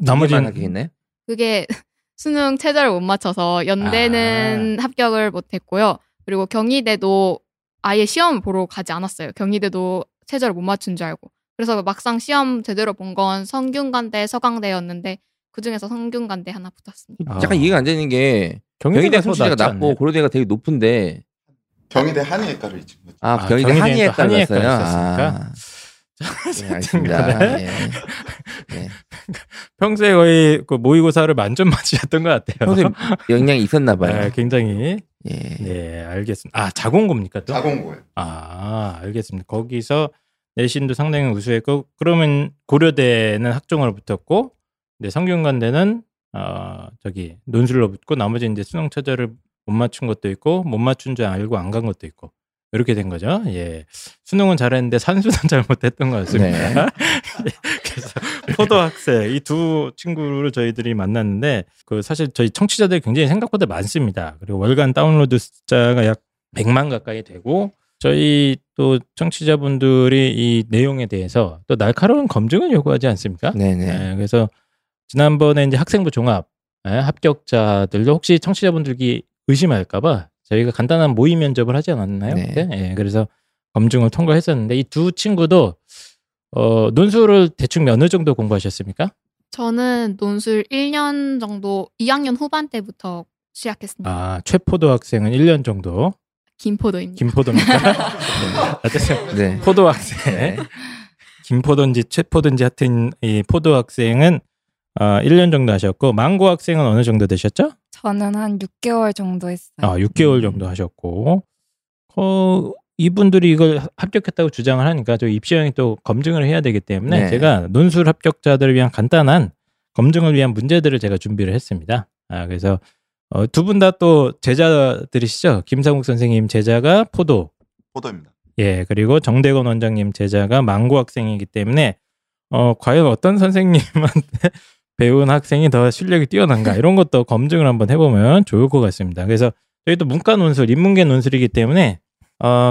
나머지는 합격했나요? 그게 수능 최저를 못 맞춰서 연대는 합격을 못했고요. 그리고 경희대도 아예 시험 보러 가지 않았어요. 경희대도 최저를 못 맞춘 줄 알고. 그래서 막상 시험 제대로 본 건 성균관대, 서강대였는데 그중에서 성균관대 하나 붙었습니다. 잠깐 이해가 안 되는 게 경희대 성취가 낮고 고려대가 되게 높은데 경희대 한의외과를 잊지 못했어요. 아, 경희대 한의외과를 했으니까. 네, 알겠습니다. 예. 네. 평소에 거의 그 모의고사를 만점 맞으셨던 것 같아요. 평소에 영향이 있었나 봐요. 네, 굉장히. 예. 네, 알겠습니다. 아, 자공고입니까 또? 자공고요. 아, 알겠습니다. 거기서 내신도 상당히 우수했고, 그러면 고려대는 학종으로 붙었고, 네, 성균관대는 논술로 붙고, 나머지 이제 수능 최저를 못 맞춘 것도 있고, 못 맞춘 줄 알고 안 간 것도 있고. 이렇게 된 거죠. 예, 수능은 잘했는데 산수는 잘못했던 것 같습니다. 네. 그래서 포도학생 이 두 친구를 저희들이 만났는데 그 사실 저희 청취자들이 굉장히 생각보다 많습니다. 그리고 월간 다운로드 숫자가 약 100만 가까이 되고 저희 또 청취자분들이 이 내용에 대해서 또 날카로운 검증을 요구하지 않습니까? 네네. 예, 그래서 지난번에 이제 학생부 종합 합격자들도 혹시 청취자분들이 의심할까봐 저희가 간단한 모의 면접을 하지 않았나요? 네. 예, 그래서 검증을 통과했었는데 이 두 친구도 논술을 대충 어느 정도 공부하셨습니까? 저는 논술 1년 정도, 2학년 후반 때부터 시작했습니다. 아, 최포도 학생은 1년 정도. 김포도입니다. 김포도입니까? 어떠세요? 네. 포도 학생. 네. 김포도인지 최포도인지 하여튼 이 포도 학생은 1년 정도 하셨고 망고 학생은 어느 정도 되셨죠? 저는 한 6개월 정도 했어요. 아, 6개월 정도 하셨고 이분들이 이걸 합격했다고 주장을 하니까 저 입시왕이 또 검증을 해야 되기 때문에 네. 제가 논술 합격자들을 위한 간단한 검증을 위한 문제들을 제가 준비를 했습니다. 아, 그래서 두 분 다 또 제자들이시죠? 김상욱 선생님 제자가 포도입니다. 예, 그리고 정대건 원장님 제자가 망고 학생이기 때문에 과연 어떤 선생님한테 배운 학생이 더 실력이 뛰어난가 이런 것도 검증을 한번 해보면 좋을 것 같습니다. 그래서 저희도 문과 논술, 인문계 논술이기 때문에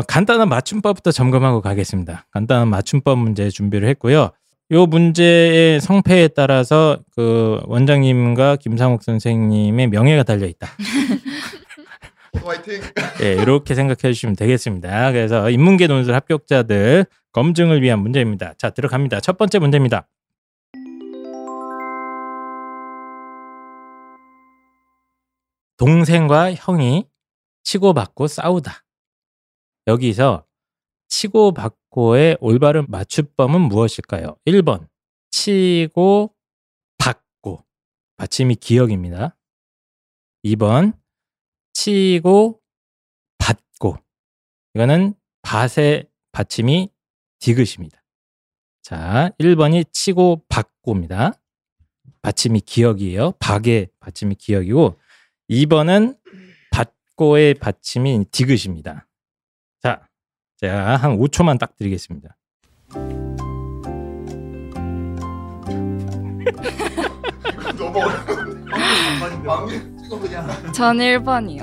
간단한 맞춤법부터 점검하고 가겠습니다. 간단한 맞춤법 문제 준비를 했고요. 이 문제의 성패에 따라서 그 원장님과 김상욱 선생님의 명예가 달려있다. 화이팅! 네, 이렇게 생각해 주시면 되겠습니다. 그래서 인문계 논술 합격자들 검증을 위한 문제입니다. 자, 들어갑니다. 첫 번째 문제입니다. 동생과 형이 치고받고 싸우다. 여기서 치고받고의 올바른 맞춤법은 무엇일까요? 1번 치고 받고 받침이 기역입니다. 2번 치고 받고 이거는 밭의 받침이 디귿입니다. 자, 1번이 치고 받고입니다. 받침이 기역이에요. 박의 받침이 기역이고 2번은 받고의 받침이 디귿입니다. 자, 제가 한 5초만 딱 드리겠습니다. 너무 어려운데. 전 1번이요.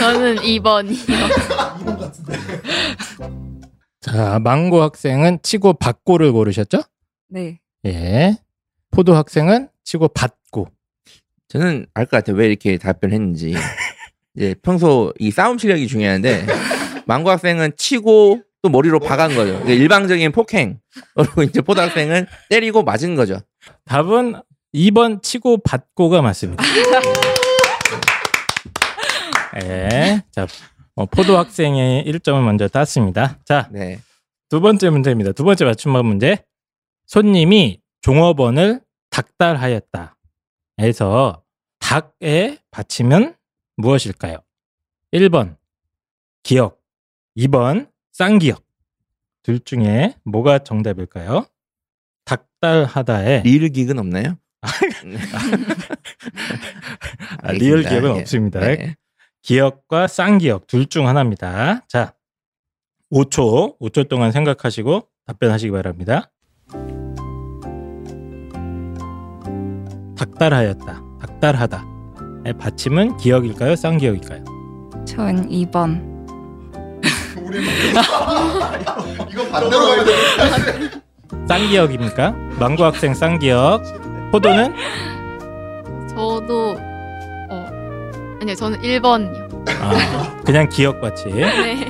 저는 2번이요. 2번 같은데. 자, 망고 학생은 치고 받고를 고르셨죠? 네. 예. 포도 학생은 치고 받고. 저는 알 것 같아요. 왜 이렇게 답변했는지. 이제 평소 이 싸움 실력이 중요한데 망고 학생은 치고 또 머리로 박은 거죠. 일방적인 폭행. 그리고 이제 포도 학생은 때리고 맞은 거죠. 답은 2번 치고 받고가 맞습니다. 예. 자, 포도 학생의 1점을 먼저 땄습니다. 자, 네. 두 번째 문제입니다. 두 번째 맞춤법 문제. 손님이 종업원을 닥달하였다. 에서 닥의 받침은 무엇일까요? 1번 기역, 2번 쌍기역. 둘 중에 뭐가 정답일까요? 닥달하다에 리을 기역은 없나요? 리을 기역은 없습니다. 네. 기억과 쌍기억 둘 중 하나입니다. 자, 5초 동안 생각하시고 답변하시기 바랍니다. 닥달하였다, 닥달하다. 받침은 기억일까요, 쌍기억일까요? 전 2번. 이거 반대로 가야 돼. 쌍기역입니까? 망고 학생 쌍기역. 포도는? 저도 아니요, 저는 1번이요. 아, 그냥 기억받지. 네.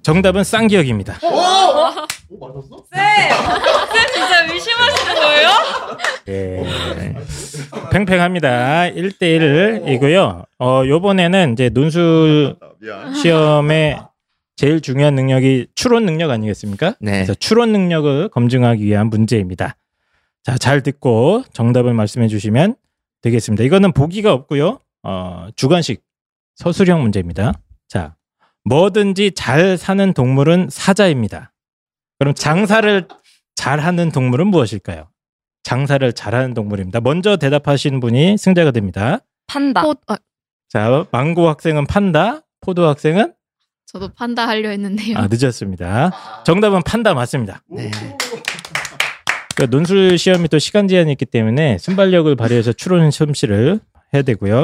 정답은 쌍기역입니다. 오, 맞았어? 쌤 진짜 의심하시는 거예요? 예. 팽팽합니다. 1대1이고요. 요번에는 이제 논술 시험에 제일 중요한 능력이 추론 능력 아니겠습니까? 네. 그래서 추론 능력을 검증하기 위한 문제입니다. 자, 잘 듣고 정답을 말씀해 주시면 되겠습니다. 이거는 보기가 없고요. 주관식 서술형 문제입니다. 자, 뭐든지 잘 사는 동물은 사자입니다. 그럼 장사를 잘하는 동물은 무엇일까요? 장사를 잘하는 동물입니다. 먼저 대답하신 분이 승자가 됩니다. 판다. 자, 망고 학생은 판다. 포도 학생은? 저도 판다 하려 했는데요. 아, 늦었습니다. 정답은 판다 맞습니다. 네. 그러니까 논술 시험이 또 시간 제한이 있기 때문에 순발력을 발휘해서 추론 솜씨를 해야 되고요.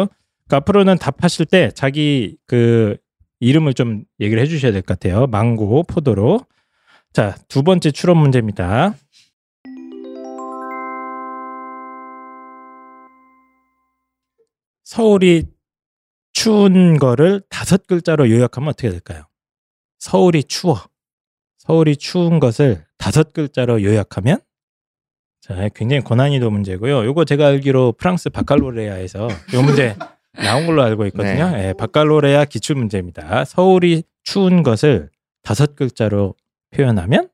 그러니까 앞으로는 답하실 때 자기 그 이름을 좀 얘기를 해주셔야 될 것 같아요. 망고, 포도로. 자, 두 번째 추론 문제입니다. 서울이 추운 거를 5글자로 요약하면 어떻게 될까요? 서울이 추워. 서울이 추운 것을 5글자로 요약하면? 자, 굉장히 고난이도 문제고요. 요거 제가 알기로 프랑스 바칼로레아에서 요 문제 나온 걸로 알고 있거든요. 네. 예, 바칼로레아 기출 문제입니다. 서울이 추운 것을 5글자로 표현하면?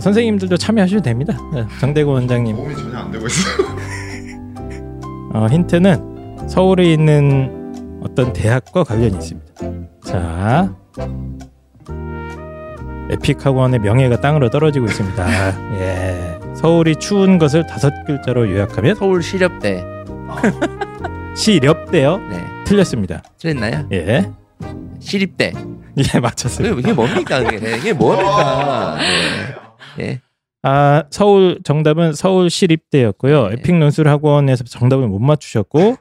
선생님들도 참여하셔도 됩니다. 정대건 원장님. 도움이 전혀 안 되고 있어요. 힌트는 서울에 있는 어떤 대학과 관련이 있습니다. 자, 에픽학원의 명예가 땅으로 떨어지고 있습니다. 예, 서울이 추운 것을 5글자로 요약하면? 서울시렵대. 시렵대요? 네. 틀렸습니다. 틀렸나요? 예. 시립대. 예, 맞췄습니다. 이게 뭡니까? 이게 뭡니까? 네. 예. 아, 서울 정답은 서울시립대였고요. 네. 에픽논술학원에서 정답을 못 맞추셨고,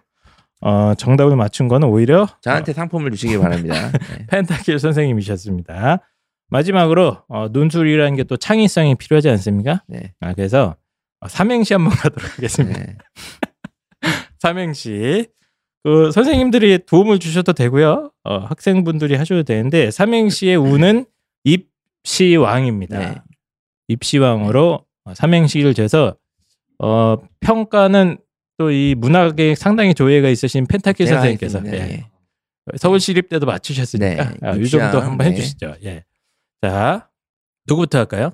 정답을 맞춘 거는 오히려 저한테 상품을 주시기 바랍니다. 네. 펜타킬 선생님이셨습니다. 마지막으로 논술이라는 게 또 창의성이 필요하지 않습니까? 네. 아, 그래서 삼행시 한번 가도록 하겠습니다. 네. 삼행시. 선생님들이 도움을 주셔도 되고요. 학생분들이 하셔도 되는데 삼행시의 우는 입시왕입니다. 네. 입시왕으로 삼행시를 재서 평가는 또 이 문학에 상당히 조예가 있으신 펜타킬 선생님께서 예. 서울시립대도 맞추셨으니까 네. 이 정도 한번 네. 해주시죠. 예. 자, 누구부터 할까요?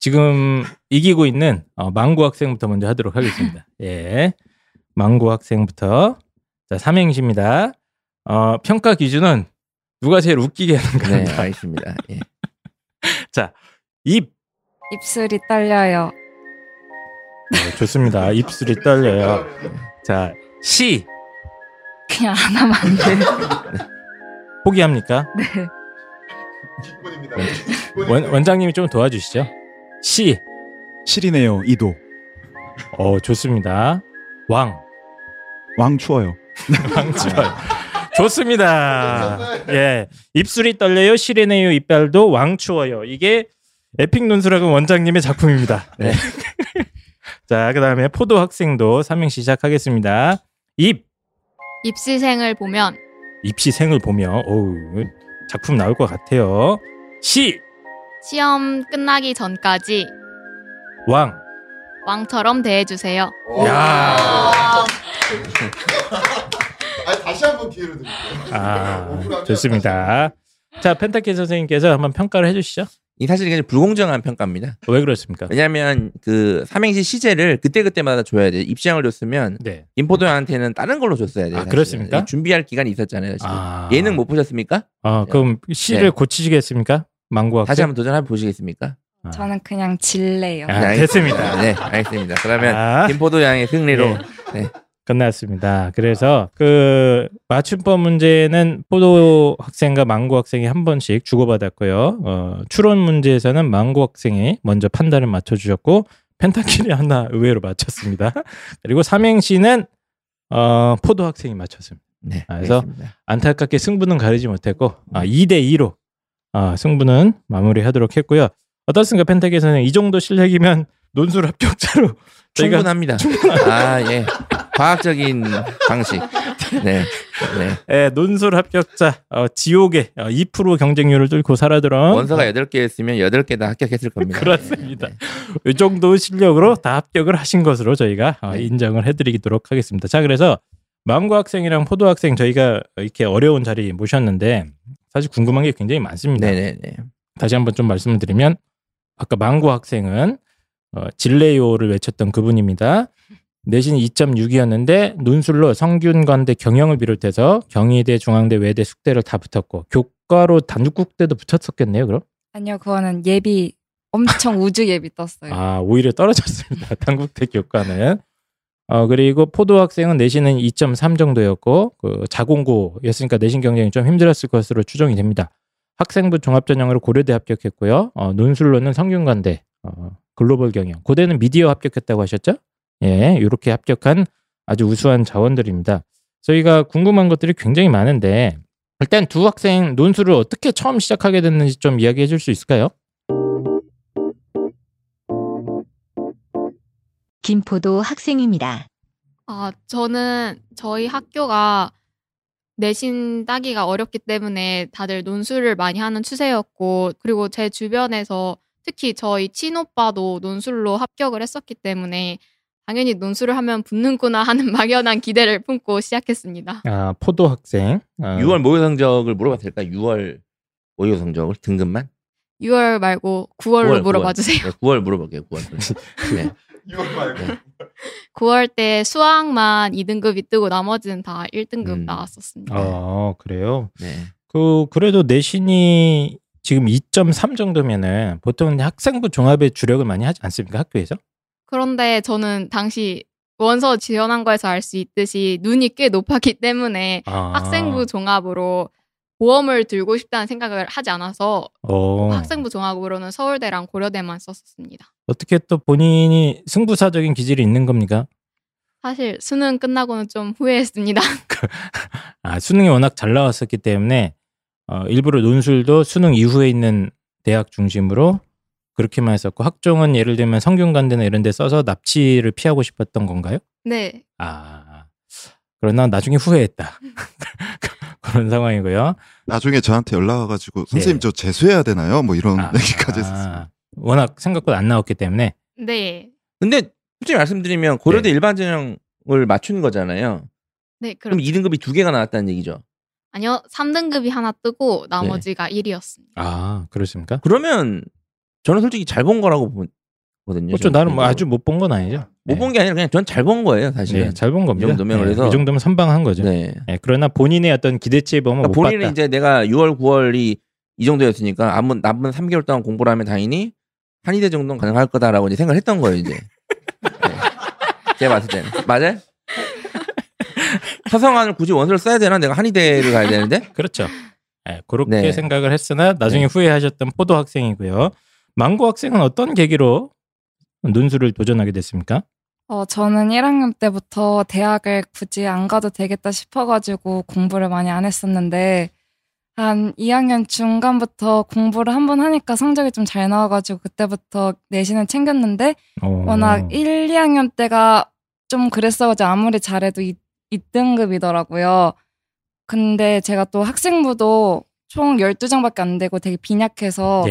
지금 이기고 있는 망고 학생부터 먼저 하도록 하겠습니다. 예, 망고 학생부터. 자, 삼행시입니다. 평가 기준은 누가 제일 웃기게 하는가. 네, 알겠습니다. 예. 자, 입술이 떨려요. 좋습니다. 입술이 떨려요. 자, 시. 그냥 안 하면 안 돼요. 포기합니까? 네. 원장님이 좀 도와주시죠. 시. 실이네요. 이도. 좋습니다. 왕. 왕 추워요. 왕 추워요. 좋습니다. 예, 입술이 떨려요. 실이네요. 이빨도 왕 추워요. 이게 에픽논술학원 원장님의 작품입니다. 네. 자, 그 다음에 포도 학생도 삼행시 시작하겠습니다. 입시생을 보면. 입시생을 보면. 어우, 작품 나올 것 같아요. 시험 끝나기 전까지. 왕처럼 대해주세요. 야. 아니, 다시 한번 기회를 드릴게요. 아, 좋습니다. 자, 펜타킬 선생님께서 한번 평가를 해주시죠. 이 사실 그냥 불공정한 평가입니다. 왜 그렇습니까? 왜냐하면 그 삼행시 시제를 그때마다 줘야 돼. 입시왕을 줬으면 네. 인포도한테는 다른 걸로 줬어야 돼. 아, 그렇습니까? 준비할 기간이 있었잖아요. 아. 예능 못 보셨습니까? 그럼 시를 네. 고치시겠습니까? 망고 학생? 다시 한번 도전해 보시겠습니까? 저는 그냥 질래요. 아, 됐습니다. 네, 알겠습니다. 그러면 김포도 양의 승리로 네. 끝났습니다. 그래서 그 맞춤법 문제는 포도 학생과 망고 학생이 한 번씩 주고받았고요. 추론 문제에서는 망고 학생이 먼저 판단을 맞춰주셨고 펜타킬이 하나 의외로 맞췄습니다. 그리고 삼행시는 포도 학생이 맞췄습니다. 네, 그래서 알겠습니다. 안타깝게 승부는 가리지 못했고 2대2로 승부는 마무리하도록 했고요. 어떻습니까? 펜타킬 선생님, 이 정도 실력이면 논술 합격자로 충분합니다. 아, 예. 과학적인 방식. 네. 네. 예, 논술 합격자 지옥의 2% 경쟁률을 뚫고 살아들어 원서가 8개였으면 8개 다 합격했을 겁니다. 그렇습니다. 네. 이 정도 실력으로 다 합격을 하신 것으로 저희가 네. 인정을 해드리도록 하겠습니다. 자, 그래서 망고 학생이랑 포도 학생 저희가 이렇게 어려운 자리 모셨는데 사실 궁금한 게 굉장히 많습니다. 네네네. 다시 한번 좀 말씀을 드리면 아까 망고 학생은 질레요를 외쳤던 그분입니다. 내신 2.6이었는데 논술로 성균관대 경영을 비롯해서 경희대, 중앙대, 외대, 숙대를 다 붙었고 교과로 단국대도 붙였었겠네요. 그럼? 아니요. 그거는 예비 엄청 우주 예비 떴어요. 아, 오히려 떨어졌습니다. 단국대 교과는. 그리고 포도 학생은 내신은 2.3 정도였고 자공고였으니까 내신 경쟁이 좀 힘들었을 것으로 추정이 됩니다. 학생부 종합전형으로 고려대 합격했고요. 논술로는 성균관대, 글로벌 경영, 고대는 미디어 합격했다고 하셨죠? 예, 이렇게 합격한 아주 우수한 자원들입니다. 저희가 궁금한 것들이 굉장히 많은데 일단 두 학생 논술을 어떻게 처음 시작하게 됐는지 좀 이야기해 줄 수 있을까요? 김포도 학생입니다. 저는 저희 학교가 내신 따기가 어렵기 때문에 다들 논술을 많이 하는 추세였고 그리고 제 주변에서 특히 저희 친오빠도 논술로 합격을 했었기 때문에 당연히 논술을 하면 붙는구나 하는 막연한 기대를 품고 시작했습니다. 아, 포도 학생. 6월 모의 성적을 물어봐도 될까요? 6월 모의 성적을 등급만? 6월 말고 9월로 물어봐 주세요. 네, 9월 물어볼게요. 9월. 네. 6월 말고. 네. 9월 때 수학만 2등급이 뜨고 나머지는 다 1등급 나왔었습니다. 아, 그래요? 네. 그래도 내신이 지금 2.3 정도면은 보통 학생부 종합에 주력을 많이 하지 않습니까? 학교에서? 그런데 저는 당시 원서 지원한 거에서 알 수 있듯이 눈이 꽤 높았기 때문에 학생부 종합으로 보험을 들고 싶다는 생각을 하지 않아서 학생부 종합으로는 서울대랑 고려대만 썼습니다. 어떻게 또 본인이 승부사적인 기질이 있는 겁니까? 사실 수능 끝나고는 좀 후회했습니다. 수능이 워낙 잘 나왔었기 때문에 일부러 논술도 수능 이후에 있는 대학 중심으로 그렇게만 했었고 학종은 예를 들면 성균관대나 이런 데 써서 납치를 피하고 싶었던 건가요? 네. 그러나 나중에 후회했다. 그런 상황이고요. 나중에 저한테 연락 와가지고 선생님 저 재수해야 되나요? 뭐 이런 얘기까지 했었어요. 워낙 생각보다 안 나왔기 때문에. 네. 근데 솔직히 말씀드리면 고려대 일반 전형을 맞춘 거잖아요. 네. 그럼 2등급이 2개가 나왔다는 얘기죠? 아니요. 3등급이 하나 뜨고 나머지가 1이었습니다. 아, 그렇습니까? 그러면 저는 솔직히 잘 본 거라고 보거든요. 그렇죠. 나는 뭐 아주 못 본 건 아니죠. 못 본 게 아니라 그냥 전 잘 본 거예요, 사실. 네, 잘 본 겁니다. 이 정도면 그래서 이 정도면 선방한 거죠. 네. 네. 그러나 본인의 어떤 기대치에 보면 못 봤다. 본인은 이제 내가 6월, 9월이 이 정도였으니까 남은 3개월 동안 공부를 하면 당연히 한의대 정도는 가능할 거다라고 이제 생각을 했던 거예요, 이제. 네. 제가 봤을 때는. 맞아요? 서성안을 굳이 원서를 써야 되나? 내가 한의대를 가야 되는데? 그렇죠. 네, 그렇게 생각을 했으나 나중에 후회하셨던 포도 학생이고요. 망고 학생은 어떤 계기로 논술을 도전하게 됐습니까? 저는 1학년 때부터 대학을 굳이 안 가도 되겠다 싶어가지고 공부를 많이 안 했었는데 한 2학년 중간부터 공부를 한번 하니까 성적이 좀 잘 나와가지고 그때부터 내신을 챙겼는데 워낙 1, 2학년 때가 좀 그랬어가지고 아무리 잘해도 2등급이더라고요. 근데 제가 또 학생부도 총 12장밖에 안 되고 되게 빈약해서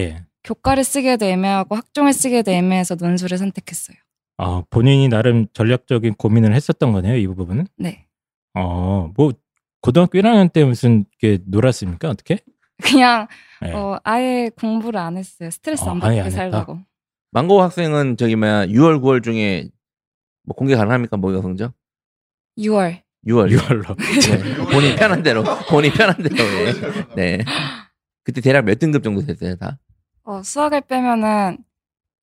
교과를 쓰기에도 애매하고 학종을 쓰기에도 애매해서 논술을 선택했어요. 아, 본인이 나름 전략적인 고민을 했었던 거네요, 이 부분은? 네. 뭐 고등학교 1학년 때 무슨 게 놀았습니까? 어떻게? 그냥 아예 공부를 안 했어요. 스트레스 안 받게 살려고. 망고 학생은 6월, 9월 중에 뭐 공개 가능합니까? 모의고사 성적? 6월로. 네. 본인 편한 대로. 네. 그때 대략 몇 등급 정도 됐어요, 다? 수학을 빼면은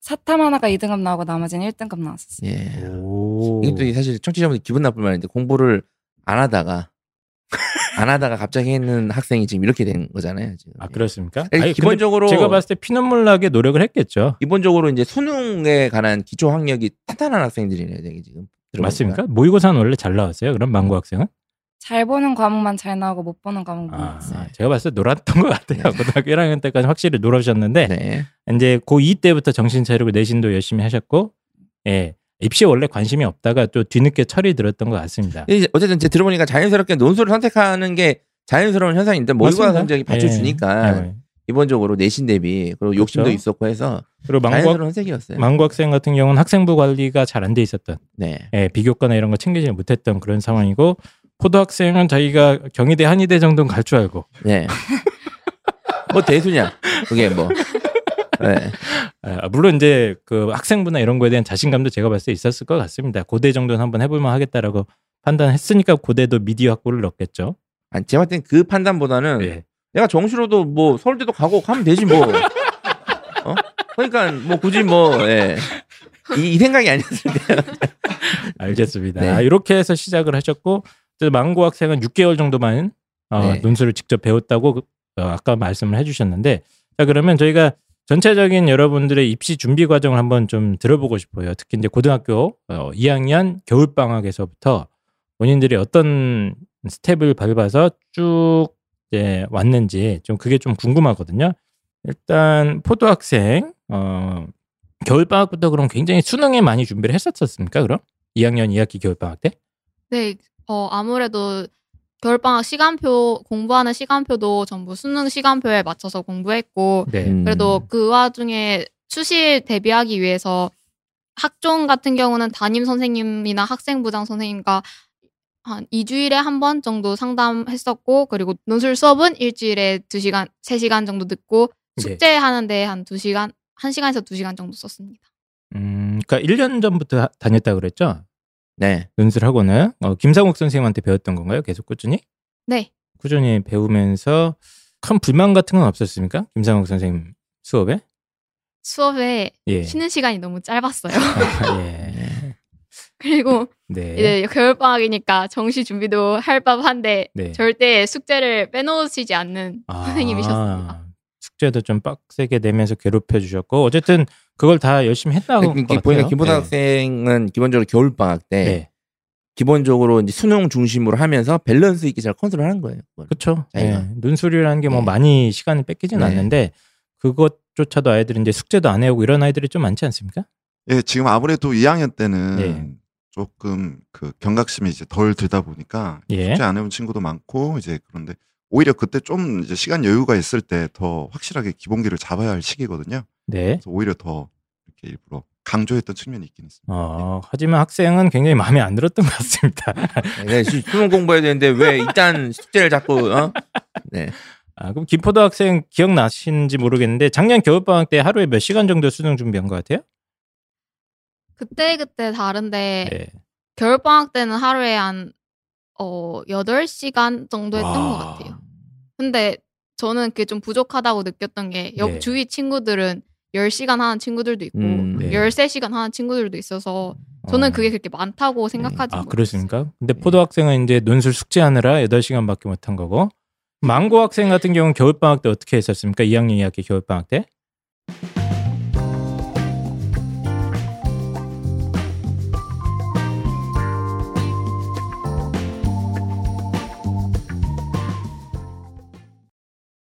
사탐 하나가 2등급 나오고 나머지는 1등급 나왔었어요. 예. 오. 이것도 사실 청취자분들 기분 나쁠 말인데 공부를 안 하다가 갑자기 있는 학생이 지금 이렇게 된 거잖아요. 지금. 아 그렇습니까? 아니, 기본적으로 제가 봤을 때 피눈물 나게 노력을 했겠죠. 기본적으로 이제 수능에 관한 기초 학력이 탄탄한 학생들이네요, 되게 지금. 맞습니까? 모의고사는 원래 잘 나왔어요. 그럼 망고 학생은? 잘 보는 과목만 잘 나오고 못 보는 과목만 나왔어요. 아, 제가 봤을 때 놀았던 것 같아요. 네. 고등학교 1학년 때까지 확실히 놀아주셨는데 네. 이제 고2 때부터 정신 차리고 내신도 열심히 하셨고 예, 입시에 원래 관심이 없다가 또 뒤늦게 철이 들었던 것 같습니다. 어쨌든 이제 들어보니까 자연스럽게 논술을 선택하는 게 자연스러운 현상인데 모의고사 성적이 받쳐주니까 네. 기본적으로 내신 대비 그리고 욕심도 그렇죠? 있었고 해서 그리고 자연스러운 선택이었어요. 망고 학생 같은 경우는 학생부 관리가 잘 안 돼 있었던 네. 예, 비교과나 이런 거 챙기지 못했던 그런 상황이고 포도학생은 자기가 경희대 한의대 정도는 갈 줄 알고. 네. 뭐 대수냐? 그게 뭐. 네. 아, 물론 이제 그 학생부나 이런 거에 대한 자신감도 제가 봤을 때 있었을 것 같습니다. 고대 정도는 한번 해볼만 하겠다라고 판단했으니까 고대도 미디어 학부를 넣었겠죠. 아니, 제가 봤을 땐 그 판단보다는 네. 내가 정시로도 뭐 서울대도 가고 가면 되지 뭐. 어? 그러니까 뭐 굳이 뭐. 네. 이 생각이 아니었을 때요. 알겠습니다. 네. 아, 이렇게 해서 시작을 하셨고. 망고 학생은 6개월 정도만 네. 논술을 직접 배웠다고 아까 말씀을 해주셨는데 자 그러면 저희가 전체적인 여러분들의 입시 준비 과정을 한번 좀 들어보고 싶어요. 특히 이제 고등학교 2학년 겨울방학에서부터 본인들이 어떤 스텝을 밟아서 쭉 이제 왔는지 좀 그게 좀 궁금하거든요. 일단 포도학생 겨울방학부터 그럼 굉장히 수능에 많이 준비를 했었습니까? 그럼 2학년 2학기 겨울방학 때? 네. 아무래도 겨울방학 시간표 공부하는 시간표도 전부 수능 시간표에 맞춰서 공부했고 네. 그래도 그 와중에 수시에 대비하기 위해서 학종 같은 경우는 담임 선생님이나 학생부장 선생님과 한 2주일에 한 번 정도 상담했었고 그리고 논술 수업은 일주일에 2시간, 3시간 정도 듣고 숙제하는 데 한 2시간, 1시간에서 2시간 정도 썼습니다. 그러니까 1년 전부터 다녔다고 그랬죠? 네. 논술학원을 김상욱 선생님한테 배웠던 건가요? 계속 꾸준히? 네. 꾸준히 배우면서 큰 불만 같은 건 없었습니까? 김상욱 선생님 수업에? 예. 쉬는 시간이 너무 짧았어요. 아, 예. 그리고 네. 이제 겨울방학이니까 정시 준비도 할 법한데 네. 절대 숙제를 빼놓으시지 않는 선생님이셨습니다. 숙제도 좀 빡세게 내면서 괴롭혀주셨고 어쨌든 그걸 다 열심히 했다고 보니까 같아요. 김포학생은 네. 기본적으로 겨울방학 때 네. 기본적으로 이제 수능 중심으로 하면서 밸런스 있게 잘 컨트롤하는 거예요. 그렇죠. 네. 논술이라는 게 뭐 네. 많이 시간을 뺏기진 네. 않는데 그것조차도 아이들이 이제 숙제도 안 해오고 이런 아이들이 좀 많지 않습니까? 예, 네, 지금 아무래도 2학년 때는 네. 조금 그 경각심이 이제 덜 들다 보니까 네. 숙제 안 해온 친구도 많고 이제 그런데. 오히려 그때 좀 이제 시간 여유가 있을 때 더 확실하게 기본기를 잡아야 할 시기거든요. 네. 그래서 오히려 더 이렇게 일부러 강조했던 측면이 있긴 있습니다. 네. 하지만 학생은 굉장히 마음에 안 들었던 것 같습니다. 네, 수능 공부해야 되는데 왜 일단 숙제를 자꾸 네. 아, 그럼 김포도 학생 기억나시는지 모르겠는데 작년 겨울방학 때 하루에 몇 시간 정도 수능 준비한 것 같아요? 그때 다른데 네. 겨울방학 때는 하루에 한 8시간 정도 했던 것 같아요. 근데 저는 그게 좀 부족하다고 느꼈던 게 네. 주위 친구들은 10시간 하는 친구들도 있고 네. 13시간 하는 친구들도 있어서 저는 그게 그렇게 많다고 생각하지 못했어요. 아, 그렇습니까? 근데 포도학생은 이제 논술 숙제하느라 8시간밖에 못한 거고 망고학생 같은 경우는 겨울방학 때 어떻게 했었습니까? 2학년 2학기 겨울방학 때?